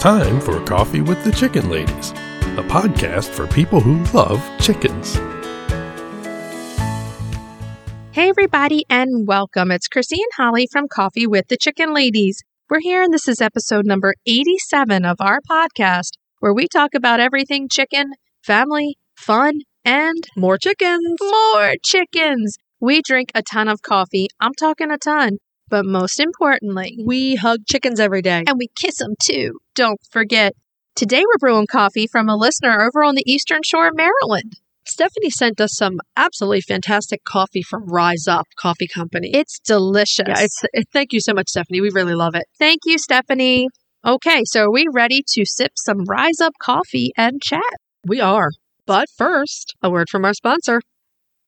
time for Coffee with the Chicken Ladies, a podcast for people who love chickens. Hey everybody and welcome. It's Christine Holly from Coffee with the Chicken Ladies. We're here and this is episode number 87 of our podcast where we talk about everything chicken, family, fun, and more chickens. More chickens! We drink a ton of coffee. I'm talking a ton. But most importantly, we hug chickens every day. And we kiss them too. Don't forget. Today we're brewing coffee from a listener over on the Eastern Shore of Maryland. Stephanie sent us some absolutely fantastic coffee from Rise Up Coffee Company. It's delicious. Yeah, thank you so much, Stephanie. We really love it. Thank you, Stephanie. Okay, so are we ready to sip some Rise Up coffee and chat? We are. But first, a word from our sponsor.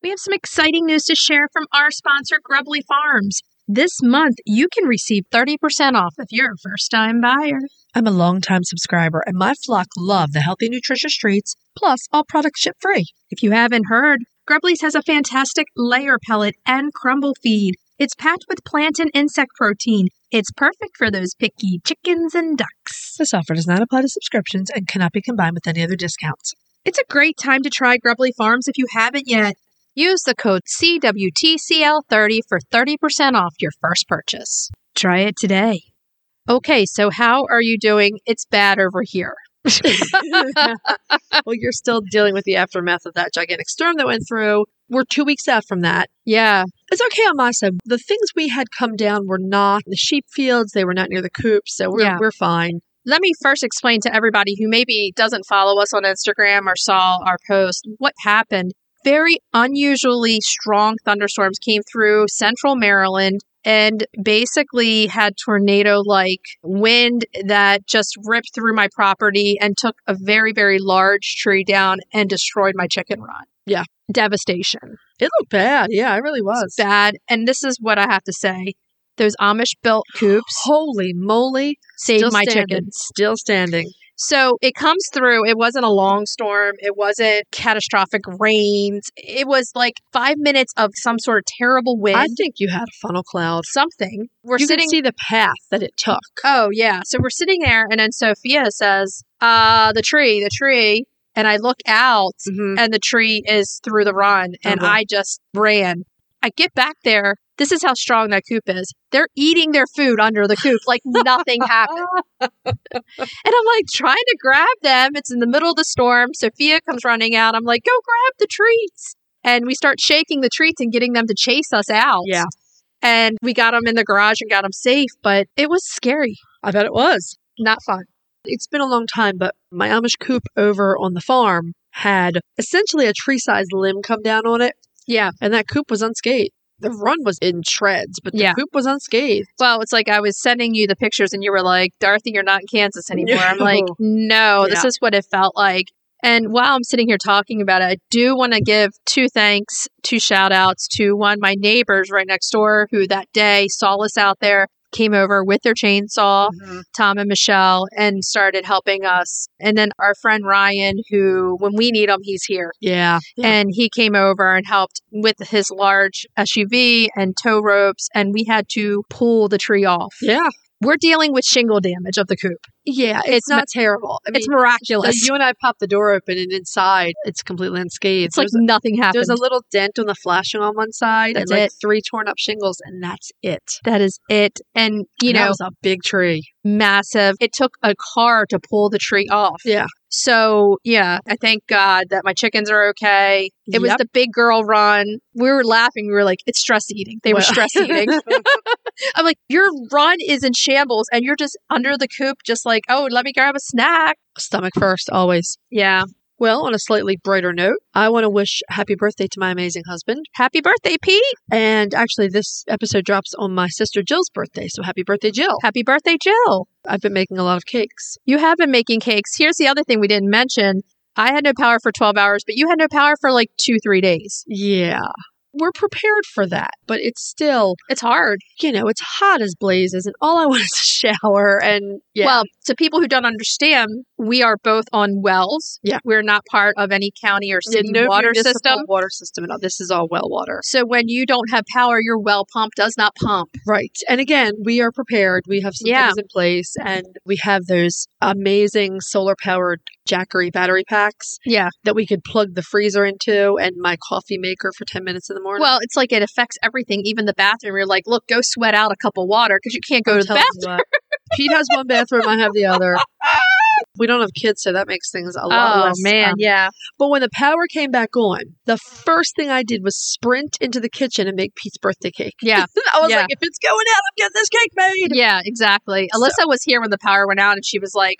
We have some exciting news to share from our sponsor, Grubbly Farms. This month, you can receive 30% off if you're a first-time buyer. I'm a long-time subscriber, and my flock love the healthy, nutritious treats, plus all products ship free. If you haven't heard, Grubbly's has a fantastic layer pellet and crumble feed. It's packed with plant and insect protein. It's perfect for those picky chickens and ducks. This offer does not apply to subscriptions and cannot be combined with any other discounts. It's a great time to try Grubbly Farms if you haven't yet. Use the code CWTCL30 for 30% off your first purchase. Try it today. Okay, so how are you doing? It's bad over here. Well, you're still dealing with the aftermath of that gigantic storm that went through. We're 2 weeks out from that. Yeah. It's okay, Amasa. The things we had come down were not the sheep fields. They were not near the coops. So we're fine. Let me first explain to everybody who maybe doesn't follow us on Instagram or saw our post what happened. Very unusually strong thunderstorms came through central Maryland and basically had tornado-like wind that just ripped through my property and took a very, very large tree down and destroyed my chicken run. Yeah. Devastation. It looked bad. Yeah, it really was. It's bad. And this is what I have to say. Those Amish-built coops. Holy moly. Saved my chickens. Still standing. So it comes through. It wasn't a long storm. It wasn't catastrophic rains. It was like 5 minutes of some sort of terrible wind. I think you had a funnel cloud. Something. You can see the path that it took. Oh, yeah. So we're sitting there and then Sophia says, the tree. And I look out and the tree is through the run and I just ran. I get back there. This is how strong that coop is. They're eating their food under the coop like nothing happened. And I'm like trying to grab them. It's in the middle of the storm. Sophia comes running out. I'm like, go grab the treats. And we start shaking the treats and getting them to chase us out. Yeah. And we got them in the garage and got them safe. But it was scary. I bet it was. Not fun. It's been a long time, but my Amish coop over on the farm had essentially a tree-sized limb come down on it. Yeah. And that coop was unscathed. The run was in shreds, but the coop was unscathed. Well, it's like I was sending you the pictures and you were like, Dorothy, you're not in Kansas anymore. No. I'm like, no, this is what it felt like. And while I'm sitting here talking about it, I do want to give two shout outs to one, my neighbors right next door who that day saw us out there, came over with their chainsaw, Tom and Michelle, and started helping us. And then our friend Ryan, who when we need him, he's here. Yeah. And he came over and helped with his large SUV and tow ropes. And we had to pull the tree off. Yeah. We're dealing with shingle damage of the coop. Yeah. It's not terrible. I mean, it's miraculous. So you and I popped the door open and inside it's completely unscathed. It's there's like nothing happened. There's a little dent on the flashing on one side and like three torn up shingles and that's it. That is it. And you know, that was a big tree. Massive. It took a car to pull the tree off. Yeah. So, yeah, I thank God that my chickens are okay. It was the big girl run. We were laughing. We were like, it's stress eating. They were stress eating. I'm like, your run is in shambles and you're just under the coop just like, oh, let me grab a snack. Stomach first, always. Yeah. Well, on a slightly brighter note, I want to wish happy birthday to my amazing husband. Happy birthday, Pete. And actually, this episode drops on my sister Jill's birthday. So happy birthday, Jill. Happy birthday, Jill. I've been making a lot of cakes. You have been making cakes. Here's the other thing we didn't mention. I had no power for 12 hours, but you had no power for like 2-3 days. Yeah. we're prepared for that, but it's still, it's hard. You know, it's hot as blazes and all I want is a shower. And yeah. Well, to people who don't understand, we are both on wells. Yeah. We're not part of any county or city water system at all. This is all well water. So when you don't have power, your well pump does not pump. Right. And again, we are prepared. We have some things in place and we have those amazing solar powered Jackery battery packs that we could plug the freezer into and my coffee maker for 10 minutes in the morning. Well, it's like it affects everything, even the bathroom. You're like, look, go sweat out a cup of water because you can't go to the bathroom. Pete has one bathroom, I have the other. We don't have kids, so that makes things a lot less. Oh, man, But when the power came back on, the first thing I did was sprint into the kitchen and make Pete's birthday cake. Yeah. I was like, if it's going out, I'm getting this cake made. Yeah, exactly. So. Alyssa was here when the power went out, and she was like,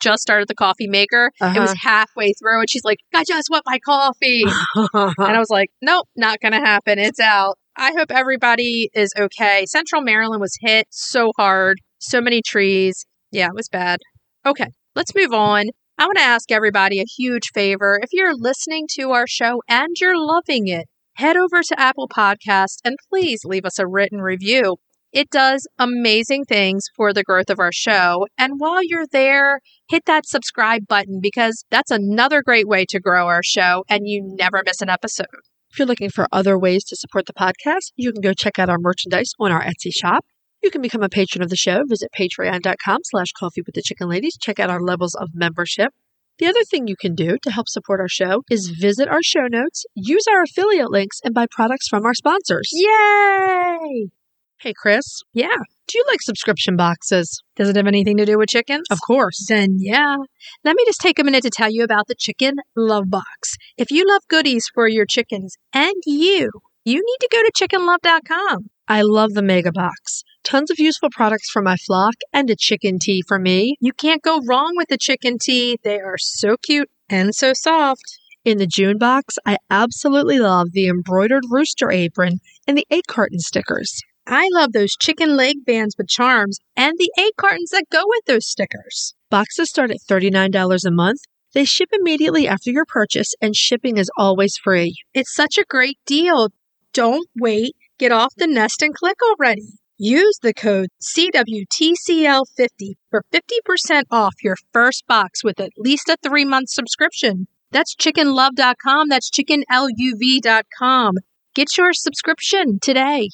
just started the coffee maker. Uh-huh. It was halfway through, and she's like, I just want my coffee. And I was like, nope, not going to happen. It's out. I hope everybody is okay. Central Maryland was hit so hard. So many trees. Yeah, it was bad. Okay, let's move on. I want to ask everybody a huge favor. If you're listening to our show and you're loving it, head over to Apple Podcasts and please leave us a written review. It does amazing things for the growth of our show. And while you're there, hit that subscribe button because that's another great way to grow our show and you never miss an episode. If you're looking for other ways to support the podcast, you can go check out our merchandise on our Etsy shop. You can become a patron of the show. Visit patreon.com/coffeewiththechickenladies. Check out our levels of membership. The other thing you can do to help support our show is visit our show notes, use our affiliate links, and buy products from our sponsors. Yay! Hey, Chris. Yeah. Do you like subscription boxes? Does it have anything to do with chickens? Of course. Then, yeah. Let me just take a minute to tell you about the Chicken Luv Box. If you love goodies for your chickens and you need to go to chickenluv.com. I love the mega box. Tons of useful products for my flock and a chicken tee for me. You can't go wrong with the chicken tee. They are so cute and so soft. In the June box, I absolutely love the embroidered rooster apron and the egg carton stickers. I love those chicken leg bands with charms and the egg cartons that go with those stickers. Boxes start at $39 a month. They ship immediately after your purchase and shipping is always free. It's such a great deal. Don't wait. Get off the nest and click already. Use the code CWTCL50 for 50% off your first box with at least a 3-month subscription. That's chickenluv.com. That's chickenluv.com. Get your subscription today.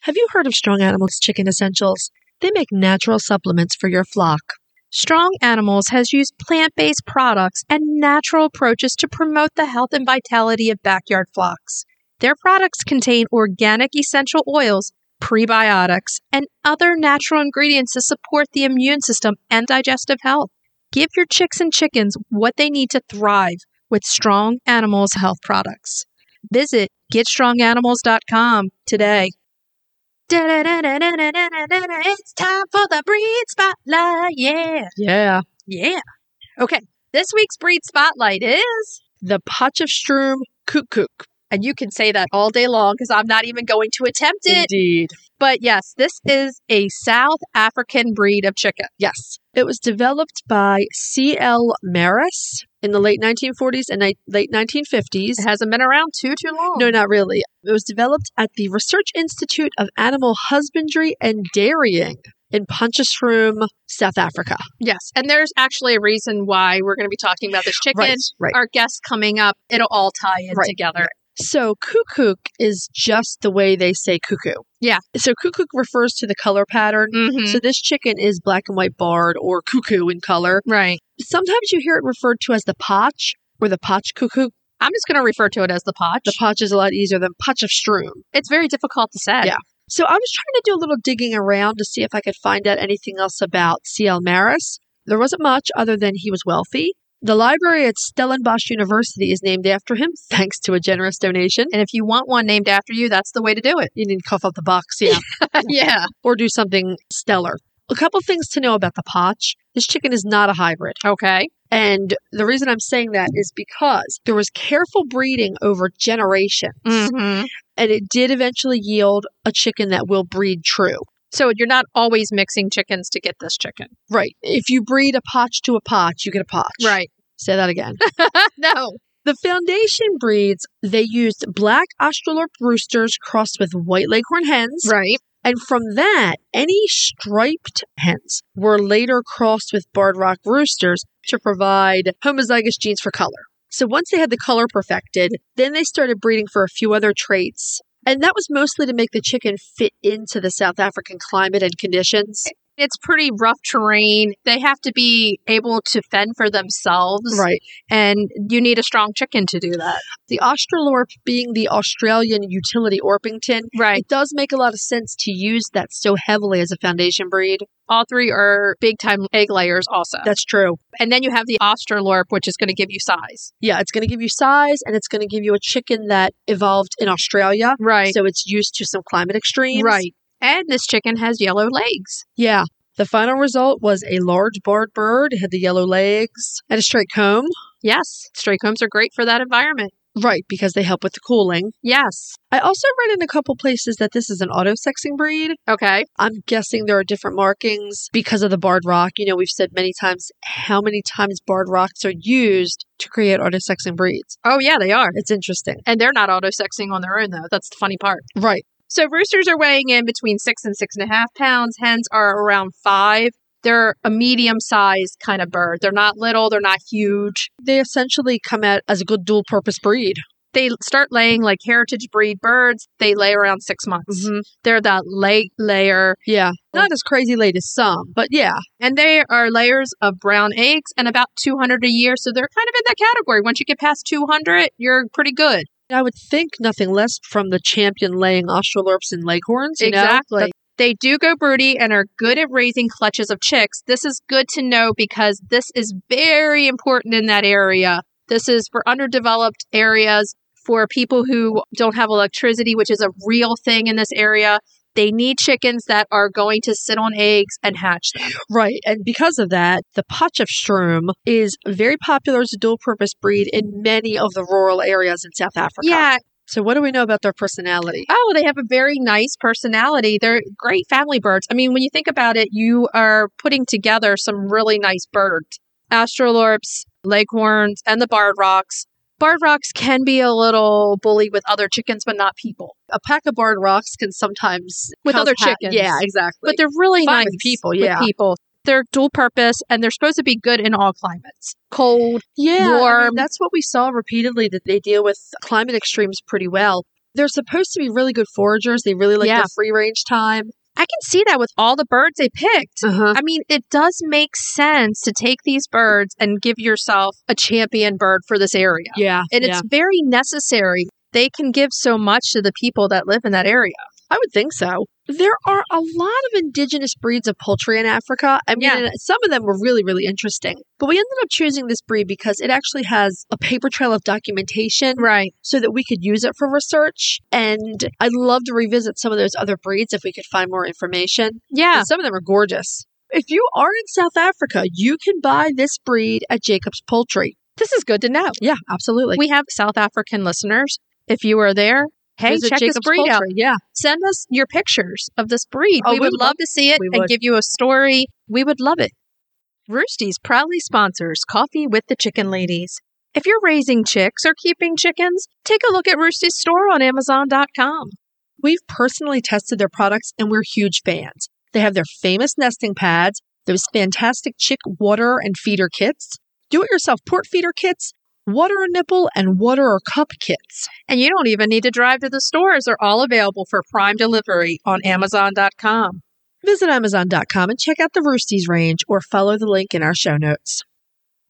Have you heard of Strong Animals Chicken Essentials? They make natural supplements for your flock. Strong Animals has used plant-based products and natural approaches to promote the health and vitality of backyard flocks. Their products contain organic essential oils, prebiotics, and other natural ingredients to support the immune system and digestive health. Give your chicks and chickens what they need to thrive with Strong Animals health products. Visit GetStrongAnimals.com today. It's time for the Breed Spotlight. Yeah. Okay, this week's Breed Spotlight is the Potchefstroom Koekoek. And you can say that all day long because I'm not even going to attempt it. Indeed. But yes, this is a South African breed of chicken. Yes. It was developed by C.L. Maris in the late 1940s and late 1950s. It hasn't been around too long. No, not really. It was developed at the Research Institute of Animal Husbandry and Dairying in Potchefstroom, South Africa. Yes. And there's actually a reason why we're going to be talking about this chicken. Right. Our guests coming up, it'll all tie in together. Right. So koekoek is just the way they say cuckoo. Yeah. So koekoek refers to the color pattern. Mm-hmm. So this chicken is black and white barred or cuckoo in color. Right. Sometimes you hear it referred to as the potch or the potch koekoek. I'm just going to refer to it as the potch. The potch is a lot easier than Potchefstroom. It's very difficult to say. Yeah. So I was trying to do a little digging around to see if I could find out anything else about C.L. Maris. There wasn't much other than he was wealthy. The library at Stellenbosch University is named after him, thanks to a generous donation. And if you want one named after you, that's the way to do it. You need to cough up the box, yeah. Or do something stellar. A couple things to know about the potch. This chicken is not a hybrid. Okay. And the reason I'm saying that is because there was careful breeding over generations. Mm-hmm. And it did eventually yield a chicken that will breed true. So you're not always mixing chickens to get this chicken. Right. If you breed a potch to a potch, you get a potch. Right. Say that again. No. The foundation breeds, they used black Australorp roosters crossed with white Leghorn hens. Right. And from that, any striped hens were later crossed with Barred Rock roosters to provide homozygous genes for color. So once they had the color perfected, then they started breeding for a few other traits. And that was mostly to make the chicken fit into the South African climate and conditions. It's pretty rough terrain. They have to be able to fend for themselves. Right. And you need a strong chicken to do that. The Australorp being the Australian utility Orpington, right, it does make a lot of sense to use that so heavily as a foundation breed. All three are big-time egg layers also. That's true. And then you have the Australorp, which is going to give you size. Yeah, it's going to give you size, and it's going to give you a chicken that evolved in Australia. Right. So it's used to some climate extremes. Right. And this chicken has yellow legs. Yeah. The final result was a large barred bird. It had the yellow legs and a straight comb. Yes. Straight combs are great for that environment. Right, because they help with the cooling. Yes. I also read in a couple places that this is an auto-sexing breed. Okay. I'm guessing there are different markings because of the Barred Rock. You know, we've said many times how many times Barred Rocks are used to create auto-sexing breeds. Oh, yeah, they are. It's interesting. And they're not auto-sexing on their own, though. That's the funny part. Right. So roosters are weighing in between 6 and 6.5 pounds. Hens are around 5. They're a medium-sized kind of bird. They're not little. They're not huge. They essentially come out as a good dual-purpose breed. They start laying like heritage breed birds. They lay around 6 months. Mm-hmm. They're that late layer. Yeah. Not as crazy late as some, but yeah. And they are layers of brown eggs and about 200 a year. So they're kind of in that category. Once you get past 200, you're pretty good. I would think nothing less from the champion laying Australorps and Leghorns. Exactly. Know? They do go broody and are good at raising clutches of chicks. This is good to know because this is very important in that area. This is for underdeveloped areas, for people who don't have electricity, which is a real thing in this area. They need chickens that are going to sit on eggs and hatch them. Right. And because of that, the Potchefstroom is very popular as a dual-purpose breed in many of the rural areas in South Africa. Yeah. So what do we know about their personality? Oh, they have a very nice personality. They're great family birds. I mean, when you think about it, you are putting together some really nice birds. Australorps, Leghorns, and the Barred Rocks. Barred Rocks can be a little bully with other chickens, but not people. A pack of Barred Rocks can sometimes... With other chickens. Yeah, exactly. But they're really nice with people. Yeah. With people. They're dual purpose, and they're supposed to be good in all climates. Cold, warm. I mean, that's what we saw repeatedly, that they deal with climate extremes pretty well. They're supposed to be really good foragers. They really like their free-range time. I can see that with all the birds they picked. Uh-huh. I mean, it does make sense to take these birds and give yourself a champion bird for this area. Yeah. And it's very necessary. They can give so much to the people that live in that area. I would think so. There are a lot of indigenous breeds of poultry in Africa. I mean, some of them were really, really interesting. But we ended up choosing this breed because it actually has a paper trail of documentation. Right. So that we could use it for research. And I'd love to revisit some of those other breeds if we could find more information. Yeah. Some of them are gorgeous. If you are in South Africa, you can buy this breed at Jacob's Poultry. This is good to know. Yeah, absolutely. We have South African listeners. If you are there, hey, check this breed out. Yeah. Send us your pictures of this breed. Oh, we would love to see it and give you a story. We would love it. Roosty's proudly sponsors Coffee with the Chicken Ladies. If you're raising chicks or keeping chickens, take a look at Roosty's store on Amazon.com. We've personally tested their products and we're huge fans. They have their famous nesting pads, those fantastic chick water and feeder kits, do-it-yourself port feeder kits, water a nipple, and water or cup kits. And you don't even need to drive to the stores. They're all available for prime delivery on Amazon.com. Visit Amazon.com and check out the Roosty's range or follow the link in our show notes.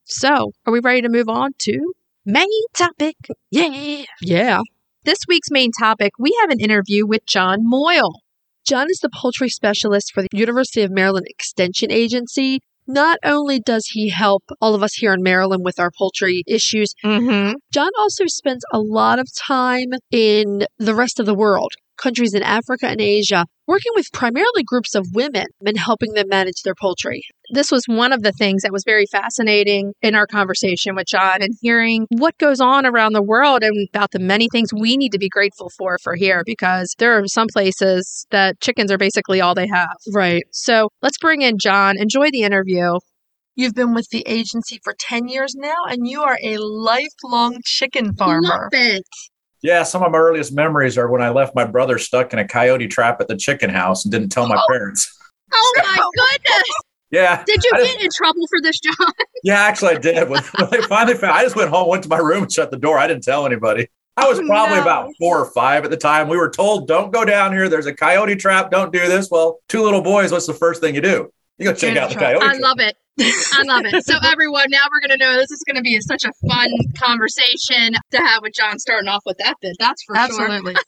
So, are we ready to move on to main topic? Yeah. Yeah. This week's main topic, we have an interview with Jon Moyle. Jon is the poultry specialist for the University of Maryland Extension Agency. Not only does he help all of us here in Maryland with our poultry issues, Jon also spends a lot of time in the rest of the world, countries in Africa and Asia, working with primarily groups of women and helping them manage their poultry. This was one of the things that was very fascinating in our conversation with Jon and hearing what goes on around the world and about the many things we need to be grateful for here, because there are some places that chickens are basically all they have. Right. So let's bring in Jon. Enjoy the interview. You've been with the agency for 10 years now, and you are a lifelong chicken farmer. Love it. Yeah, some of my earliest memories are when I left my brother stuck in a coyote trap at the chicken house and didn't tell my parents. Oh, so, my goodness. Yeah. Did you get in trouble for this job? Yeah, actually I did. When they finally found, I just went home, went to my room and shut the door. I didn't tell anybody. I was probably about 4 or 5 at the time. We were told, don't go down here. There's a coyote trap. Don't do this. Well, 2 little boys, what's the first thing you do? You go check out the coyote trap. I love it. I love it. So everyone, now we're going to know this is going to be such a fun conversation to have with Jon starting off with that bit. That's for Absolutely. Sure.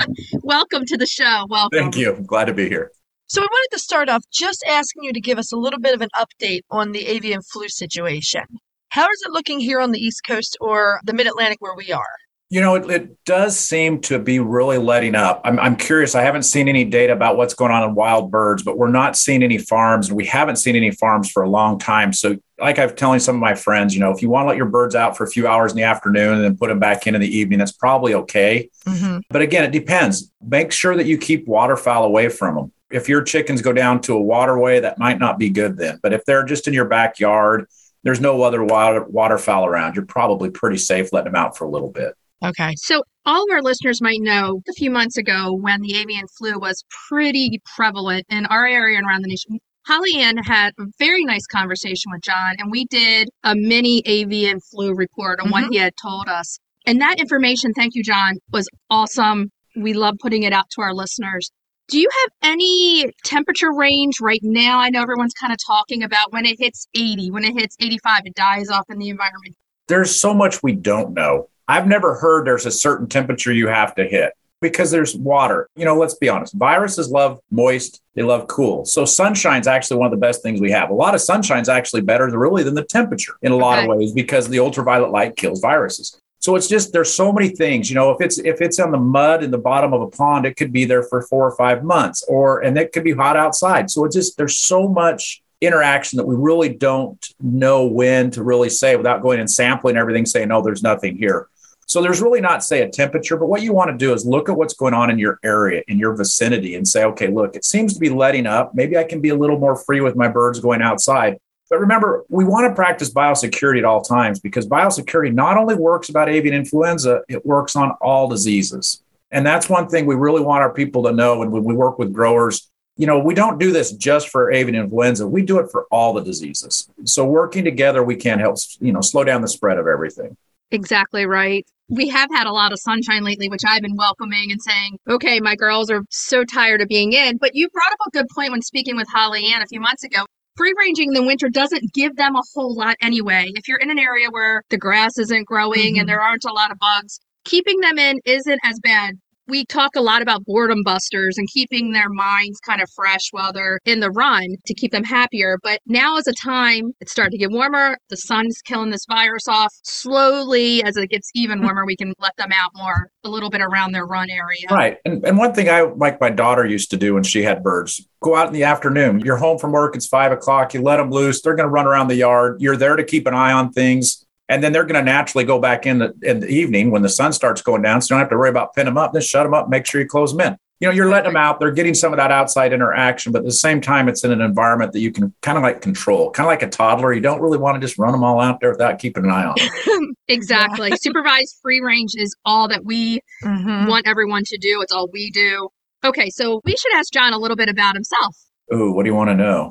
Absolutely. Welcome to the show. Welcome. Thank you. I'm glad to be here. So I wanted to start off just asking you to give us a little bit of an update on the avian flu situation. How is it looking here on the East Coast or the Mid-Atlantic where we are? You know, it does seem to be really letting up. I'm curious. I haven't seen any data about what's going on in wild birds, but we're not seeing any farms, and we haven't seen any farms for a long time. So like I've telling some of my friends, you know, if you want to let your birds out for a few hours in the afternoon and then put them back in the evening, that's probably okay. Mm-hmm. But again, it depends. Make sure that you keep waterfowl away from them. If your chickens go down to a waterway, that might not be good then. But if they're just in your backyard, there's no other waterfowl around. You're probably pretty safe letting them out for a little bit. Okay. So all of our listeners might know a few months ago when the avian flu was pretty prevalent in our area and around the nation, Holly Ann had a very nice conversation with Jon, and we did a mini avian flu report on mm-hmm. what he had told us. And that information, thank you, Jon, was awesome. We love putting it out to our listeners. Do you have any temperature range right now? I know everyone's kind of talking about when it hits 80, when it hits 85, it dies off in the environment. There's so much we don't know. I've never heard there's a certain temperature you have to hit because there's water. You know, let's be honest. Viruses love moist. They love cool. So sunshine's actually one of the best things we have. A lot of sunshine's actually better really than the temperature in a lot of ways because the ultraviolet light kills viruses. So it's just, there's so many things, you know, if it's on the mud in the bottom of a pond, it could be there for 4 or 5 months and it could be hot outside. So it's just, there's so much interaction that we really don't know when to really say without going and sampling everything, saying, no, there's nothing here. So there's really not, say, a temperature, but what you want to do is look at what's going on in your area, in your vicinity, and say, okay, look, it seems to be letting up. Maybe I can be a little more free with my birds going outside. But remember, we want to practice biosecurity at all times because biosecurity not only works about avian influenza, it works on all diseases. And that's one thing we really want our people to know. And when we work with growers, you know, we don't do this just for avian influenza. We do it for all the diseases. So working together, we can help, you know, slow down the spread of everything. Exactly right. We have had a lot of sunshine lately, which I've been welcoming and saying, okay, my girls are so tired of being in. But you brought up a good point when speaking with Holly Ann a few months ago. Free ranging in the winter doesn't give them a whole lot anyway. If you're in an area where the grass isn't growing mm-hmm. and there aren't a lot of bugs, keeping them in isn't as bad. We talk a lot about boredom busters and keeping their minds kind of fresh while they're in the run to keep them happier. But now is a time, it's starting to get warmer. The sun's killing this virus off. Slowly, as it gets even warmer, we can let them out more, a little bit around their run area. Right. And one thing I, like my daughter used to do when she had birds, go out in the afternoon. You're home from work. It's 5 o'clock. You let them loose. They're going to run around the yard. You're there to keep an eye on things. And then they're going to naturally go back in the evening when the sun starts going down. So you don't have to worry about pinning them up. Just shut them up. Make sure you close them in. You know, you're letting them out. They're getting some of that outside interaction. But at the same time, it's in an environment that you can kind of like control, kind of like a toddler. You don't really want to just run them all out there without keeping an eye on them. Exactly. Supervised free range is all that we mm-hmm. want everyone to do. It's all we do. Okay. So we should ask Jon a little bit about himself. Ooh, what do you want to know?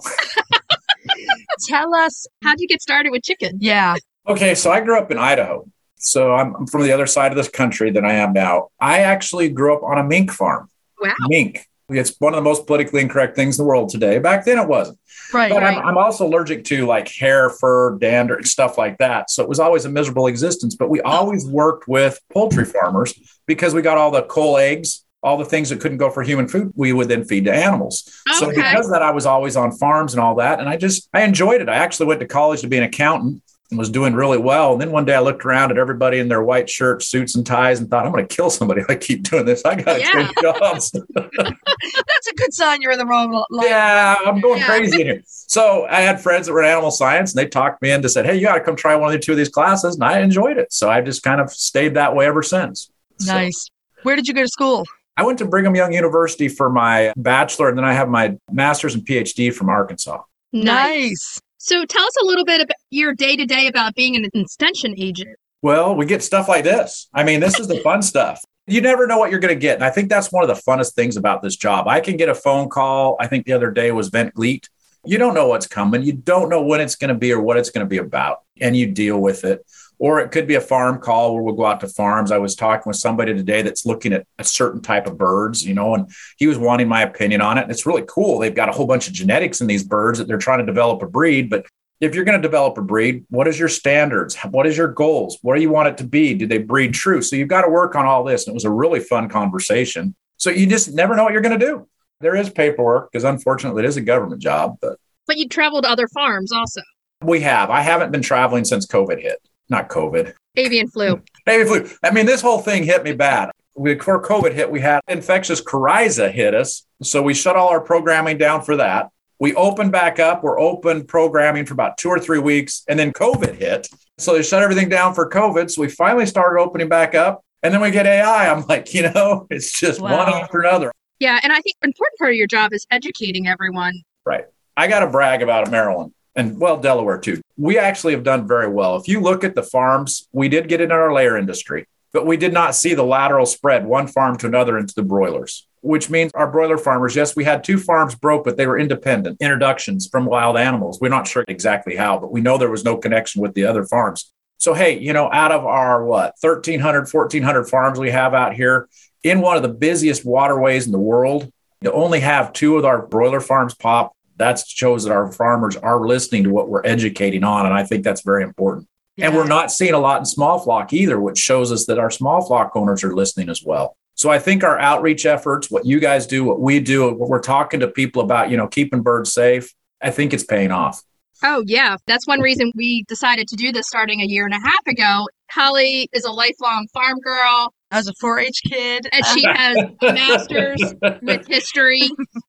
Tell us. How'd you get started with chicken? Yeah. Okay, so I grew up in Idaho. So I'm from the other side of this country than I am now. I actually grew up on a mink farm. Wow. Mink. It's one of the most politically incorrect things in the world today. Back then it wasn't. Right. But right. I'm also allergic to like hair, fur, dander, and stuff like that. So it was always a miserable existence. But we always worked with poultry farmers because we got all the coal eggs, all the things that couldn't go for human food, we would then feed to animals. Okay. So because of that, I was always on farms and all that. And I enjoyed it. I actually went to college to be an accountant. And was doing really well. And then one day I looked around at everybody in their white shirts, suits, and ties and thought, I'm going to kill somebody if I keep doing this. I got to change jobs. That's a good sign you're in the wrong line. Yeah, I'm going crazy in here. So I had friends that were in animal science, and they talked me into said, hey, you got to come try one of the 2 of these classes. And I enjoyed it. So I just kind of stayed that way ever since. Nice. So, where did you go to school? I went to Brigham Young University for my bachelor, and then I have my master's and PhD from Arkansas. Nice. So tell us a little bit about your day-to-day about being an extension agent. Well, we get stuff like this. I mean, this is the fun stuff. You never know what you're going to get. And I think that's one of the funnest things about this job. I can get a phone call. I think the other day was Vent Gleet. You don't know what's coming. You don't know when it's going to be or what it's going to be about. And you deal with it. Or it could be a farm call where we'll go out to farms. I was talking with somebody today that's looking at a certain type of birds, you know, and he was wanting my opinion on it. And it's really cool. They've got a whole bunch of genetics in these birds that they're trying to develop a breed. But if you're going to develop a breed, what is your standards? What is your goals? What do you want it to be? Do they breed true? So you've got to work on all this. And it was a really fun conversation. So you just never know what you're going to do. There is paperwork because unfortunately it is a government job. But you travel to other farms also. We have. I haven't been traveling since COVID hit. Not COVID. Avian flu. Avian flu. I mean, this whole thing hit me bad. Before COVID hit, we had infectious coryza hit us. So we shut all our programming down for that. We opened back up. We're open programming for about 2 or 3 weeks. And then COVID hit. So they shut everything down for COVID. So we finally started opening back up. And then we get AI. I'm like, you know, it's just one after another. Yeah. And I think an important part of your job is educating everyone. Right. I got to brag about Maryland. And well, Delaware, too. We actually have done very well. If you look at the farms, we did get into our layer industry, but we did not see the lateral spread one farm to another into the broilers, which means our broiler farmers, yes, we had 2 farms broke, but they were independent introductions from wild animals. We're not sure exactly how, but we know there was no connection with the other farms. So, hey, you know, out of our, 1,300, 1,400 farms we have out here in one of the busiest waterways in the world, to only have 2 of our broiler farms pop. That shows that our farmers are listening to what we're educating on. And I think that's very important. Yeah. And we're not seeing a lot in small flock either, which shows us that our small flock owners are listening as well. So I think our outreach efforts, what you guys do, what we do, what we're talking to people about, you know, keeping birds safe, I think it's paying off. Oh, yeah. That's one reason we decided to do this starting 1.5 years ago. Holly is a lifelong farm girl. I was a 4-H kid. And she has a master's with history.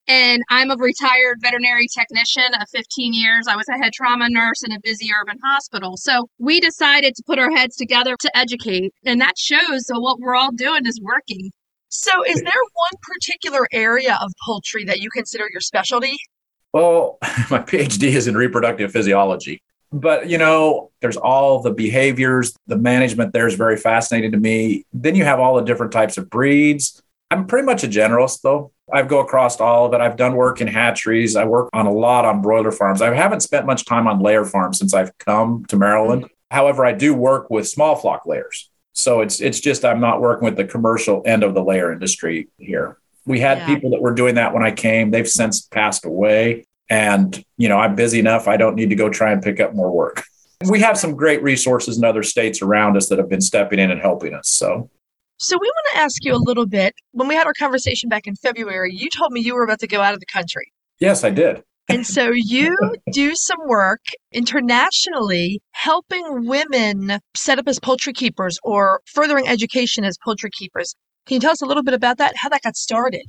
And I'm a retired veterinary technician of 15 years. I was a head trauma nurse in a busy urban hospital. So we decided to put our heads together to educate. And that shows that what we're all doing is working. So is there one particular area of poultry that you consider your specialty? Well, my PhD is in reproductive physiology. But, you know, there's all the behaviors, the management there is very fascinating to me. Then you have all the different types of breeds. I'm pretty much a generalist, though. I go across all of it. I've done work in hatcheries. I work on a lot on broiler farms. I haven't spent much time on layer farms since I've come to Maryland. However, I do work with small flock layers. So it's just I'm not working with the commercial end of the layer industry here. We had people that were doing that when I came. They've since passed away. And, you know, I'm busy enough. I don't need to go try and pick up more work. We have some great resources in other states around us that have been stepping in and helping us. So we want to ask you a little bit. When we had our conversation back in February, you told me you were about to go out of the country. Yes, I did. And so you do some work internationally helping women set up as poultry keepers or furthering education as poultry keepers. Can you tell us a little bit about that, how that got started?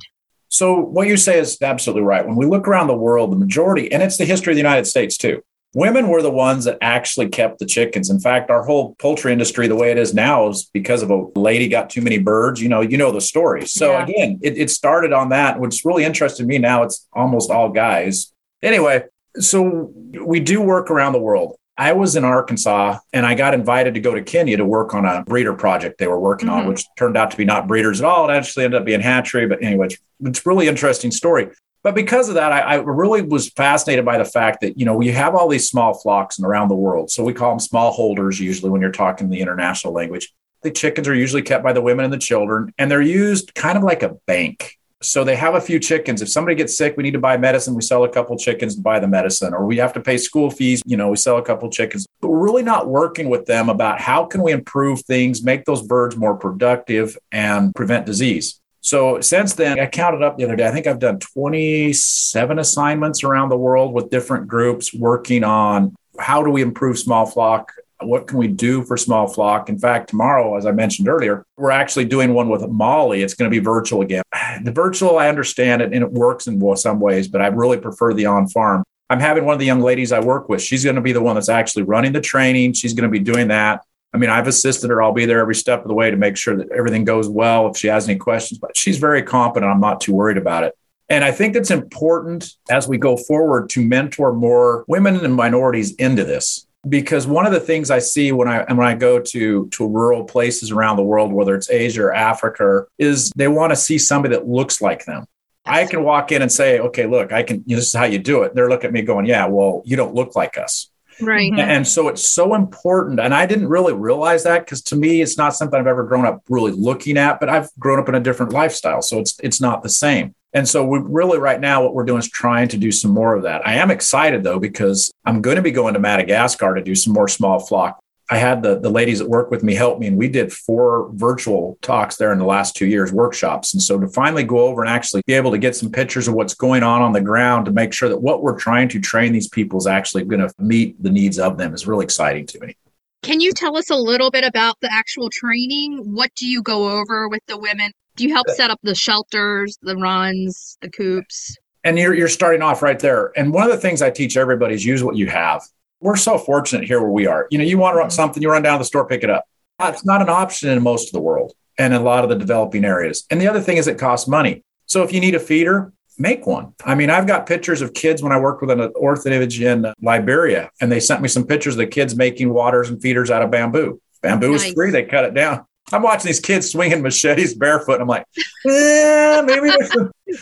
So what you say is absolutely right. When we look around the world, the majority, and it's the history of the United States too, women were the ones that actually kept the chickens. In fact, our whole poultry industry, the way it is now, is because of a lady got too many birds. You know the story. So again, it started on that. What's really interested me now, it's almost all guys. Anyway, so we do work around the world. I was in Arkansas and I got invited to go to Kenya to work on a breeder project they were working on, which turned out to be not breeders at all. It actually ended up being hatchery. But anyway, it's a really interesting story. But because of that, I really was fascinated by the fact that, you know, we have all these small flocks around the world. So we call them small holders, usually when you're talking the international language. The chickens are usually kept by the women and the children, and they're used kind of like a bank. So they have a few chickens. If somebody gets sick, we need to buy medicine. We sell a couple chickens to buy the medicine, or we have to pay school fees. You know, we sell a couple chickens, but we're really not working with them about how can we improve things, make those birds more productive and prevent disease. So since then, I counted up the other day, I think I've done 27 assignments around the world with different groups working on how do we improve small flock? What can we do for small flock? In fact, tomorrow, as I mentioned earlier, we're actually doing one with Mali. It's going to be virtual again. The virtual, I understand it and it works in some ways, but I really prefer the on-farm. I'm having one of the young ladies I work with. She's going to be the one that's actually running the training. She's going to be doing that. I mean, I've assisted her. I'll be there every step of the way to make sure that everything goes well if she has any questions, but she's very competent. I'm not too worried about it. And I think it's important as we go forward to mentor more women and minorities into this. Because one of the things I see when I go to rural places around the world, whether it's Asia or Africa, is they want to see somebody that looks like them. I can walk in and say, okay, look, this is how you do it. They're looking at me going, yeah, well, you don't look like us. Right. And so it's so important. And I didn't really realize that, because to me, it's not something I've ever grown up really looking at, but I've grown up in a different lifestyle. So it's not the same. And so we really right now, what we're doing is trying to do some more of that. I am excited, though, because I'm going to be going to Madagascar to do some more small flock. I had the ladies that work with me help me, and we did 4 virtual talks there in the last 2 years, workshops. And so to finally go over and actually be able to get some pictures of what's going on the ground to make sure that what we're trying to train these people is actually going to meet the needs of them is really exciting to me. Can you tell us a little bit about the actual training? What do you go over with the women? Do you help set up the shelters, the runs, the coops? And you're starting off right there. And one of the things I teach everybody is use what you have. We're so fortunate here where we are. You know, you want to run something, you run down to the store, pick it up. It's not an option in most of the world and in a lot of the developing areas. And the other thing is it costs money. So if you need a feeder, make one. I mean, I've got pictures of kids when I worked with an orphanage in Liberia, and they sent me some pictures of the kids making waters and feeders out of bamboo. Bamboo is free. They cut it down. I'm watching these kids swinging machetes barefoot. And I'm like, maybe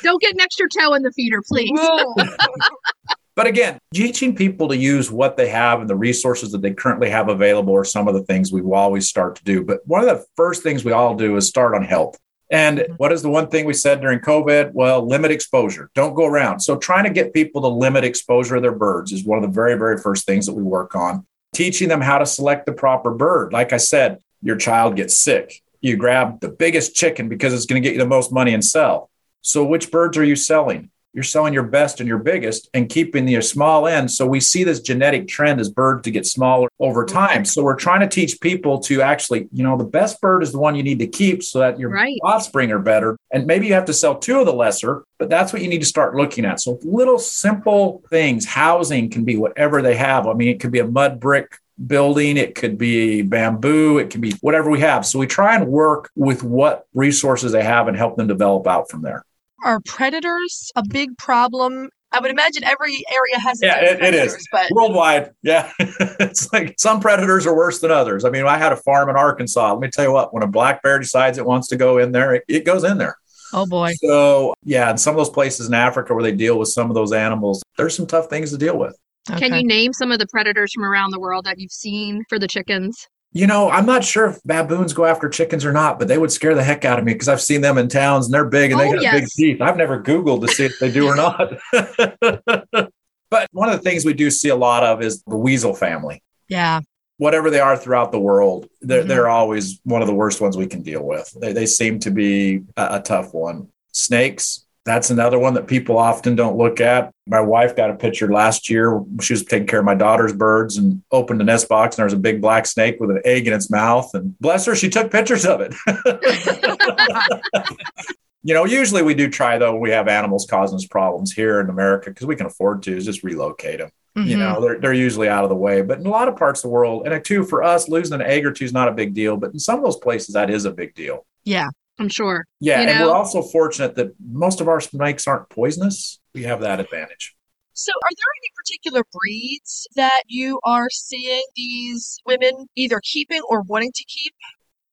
don't get an extra toe in the feeder, please. But again, teaching people to use what they have and the resources that they currently have available are some of the things we will always start to do. But one of the first things we all do is start on health. And what is the one thing we said during COVID? Well, limit exposure. Don't go around. So trying to get people to limit exposure of their birds is one of the very, very first things that we work on. Teaching them how to select the proper bird. Like I said, your child gets sick. You grab the biggest chicken because it's going to get you the most money and sell. So which birds are you selling? You're selling your best and your biggest and keeping your small end. So we see this genetic trend as birds to get smaller over time. So we're trying to teach people to actually, you know, the best bird is the one you need to keep so that your offspring are better. And maybe you have to sell 2 of the lesser, but that's what you need to start looking at. So little simple things, housing can be whatever they have. I mean, it could be a mud brick building, it could be bamboo, it can be whatever we have. So we try and work with what resources they have and help them develop out from there. Are predators a big problem? I would imagine every area has predators. It is. But worldwide, yeah. It's like some predators are worse than others. I mean, I had a farm in Arkansas. Let me tell you what, when a black bear decides it wants to go in there, it goes in there. Oh, boy. So, yeah, in some of those places in Africa where they deal with some of those animals, there's some tough things to deal with. Okay. Can you name some of the predators from around the world that you've seen for the chickens? You know, I'm not sure if baboons go after chickens or not, but they would scare the heck out of me because I've seen them in towns and they're big and they got big teeth. I've never Googled to see if they do or not. But one of the things we do see a lot of is the weasel family. Yeah. Whatever they are throughout the world, they're always one of the worst ones we can deal with. They seem to be a tough one. Snakes. That's another one that people often don't look at. My wife got a picture last year. She was taking care of my daughter's birds and opened a nest box, and there was a big black snake with an egg in its mouth. And bless her, she took pictures of it. You know, usually we do try, though, when we have animals causing us problems here in America, because we can afford to, is just relocate them. You know, they're usually out of the way. But in a lot of parts of the world, and too, for us, losing an egg or two is not a big deal. But in some of those places, that is a big deal. Yeah. I'm sure. Yeah. And we're also fortunate that most of our snakes aren't poisonous. We have that advantage. So are there any particular breeds that you are seeing these women either keeping or wanting to keep?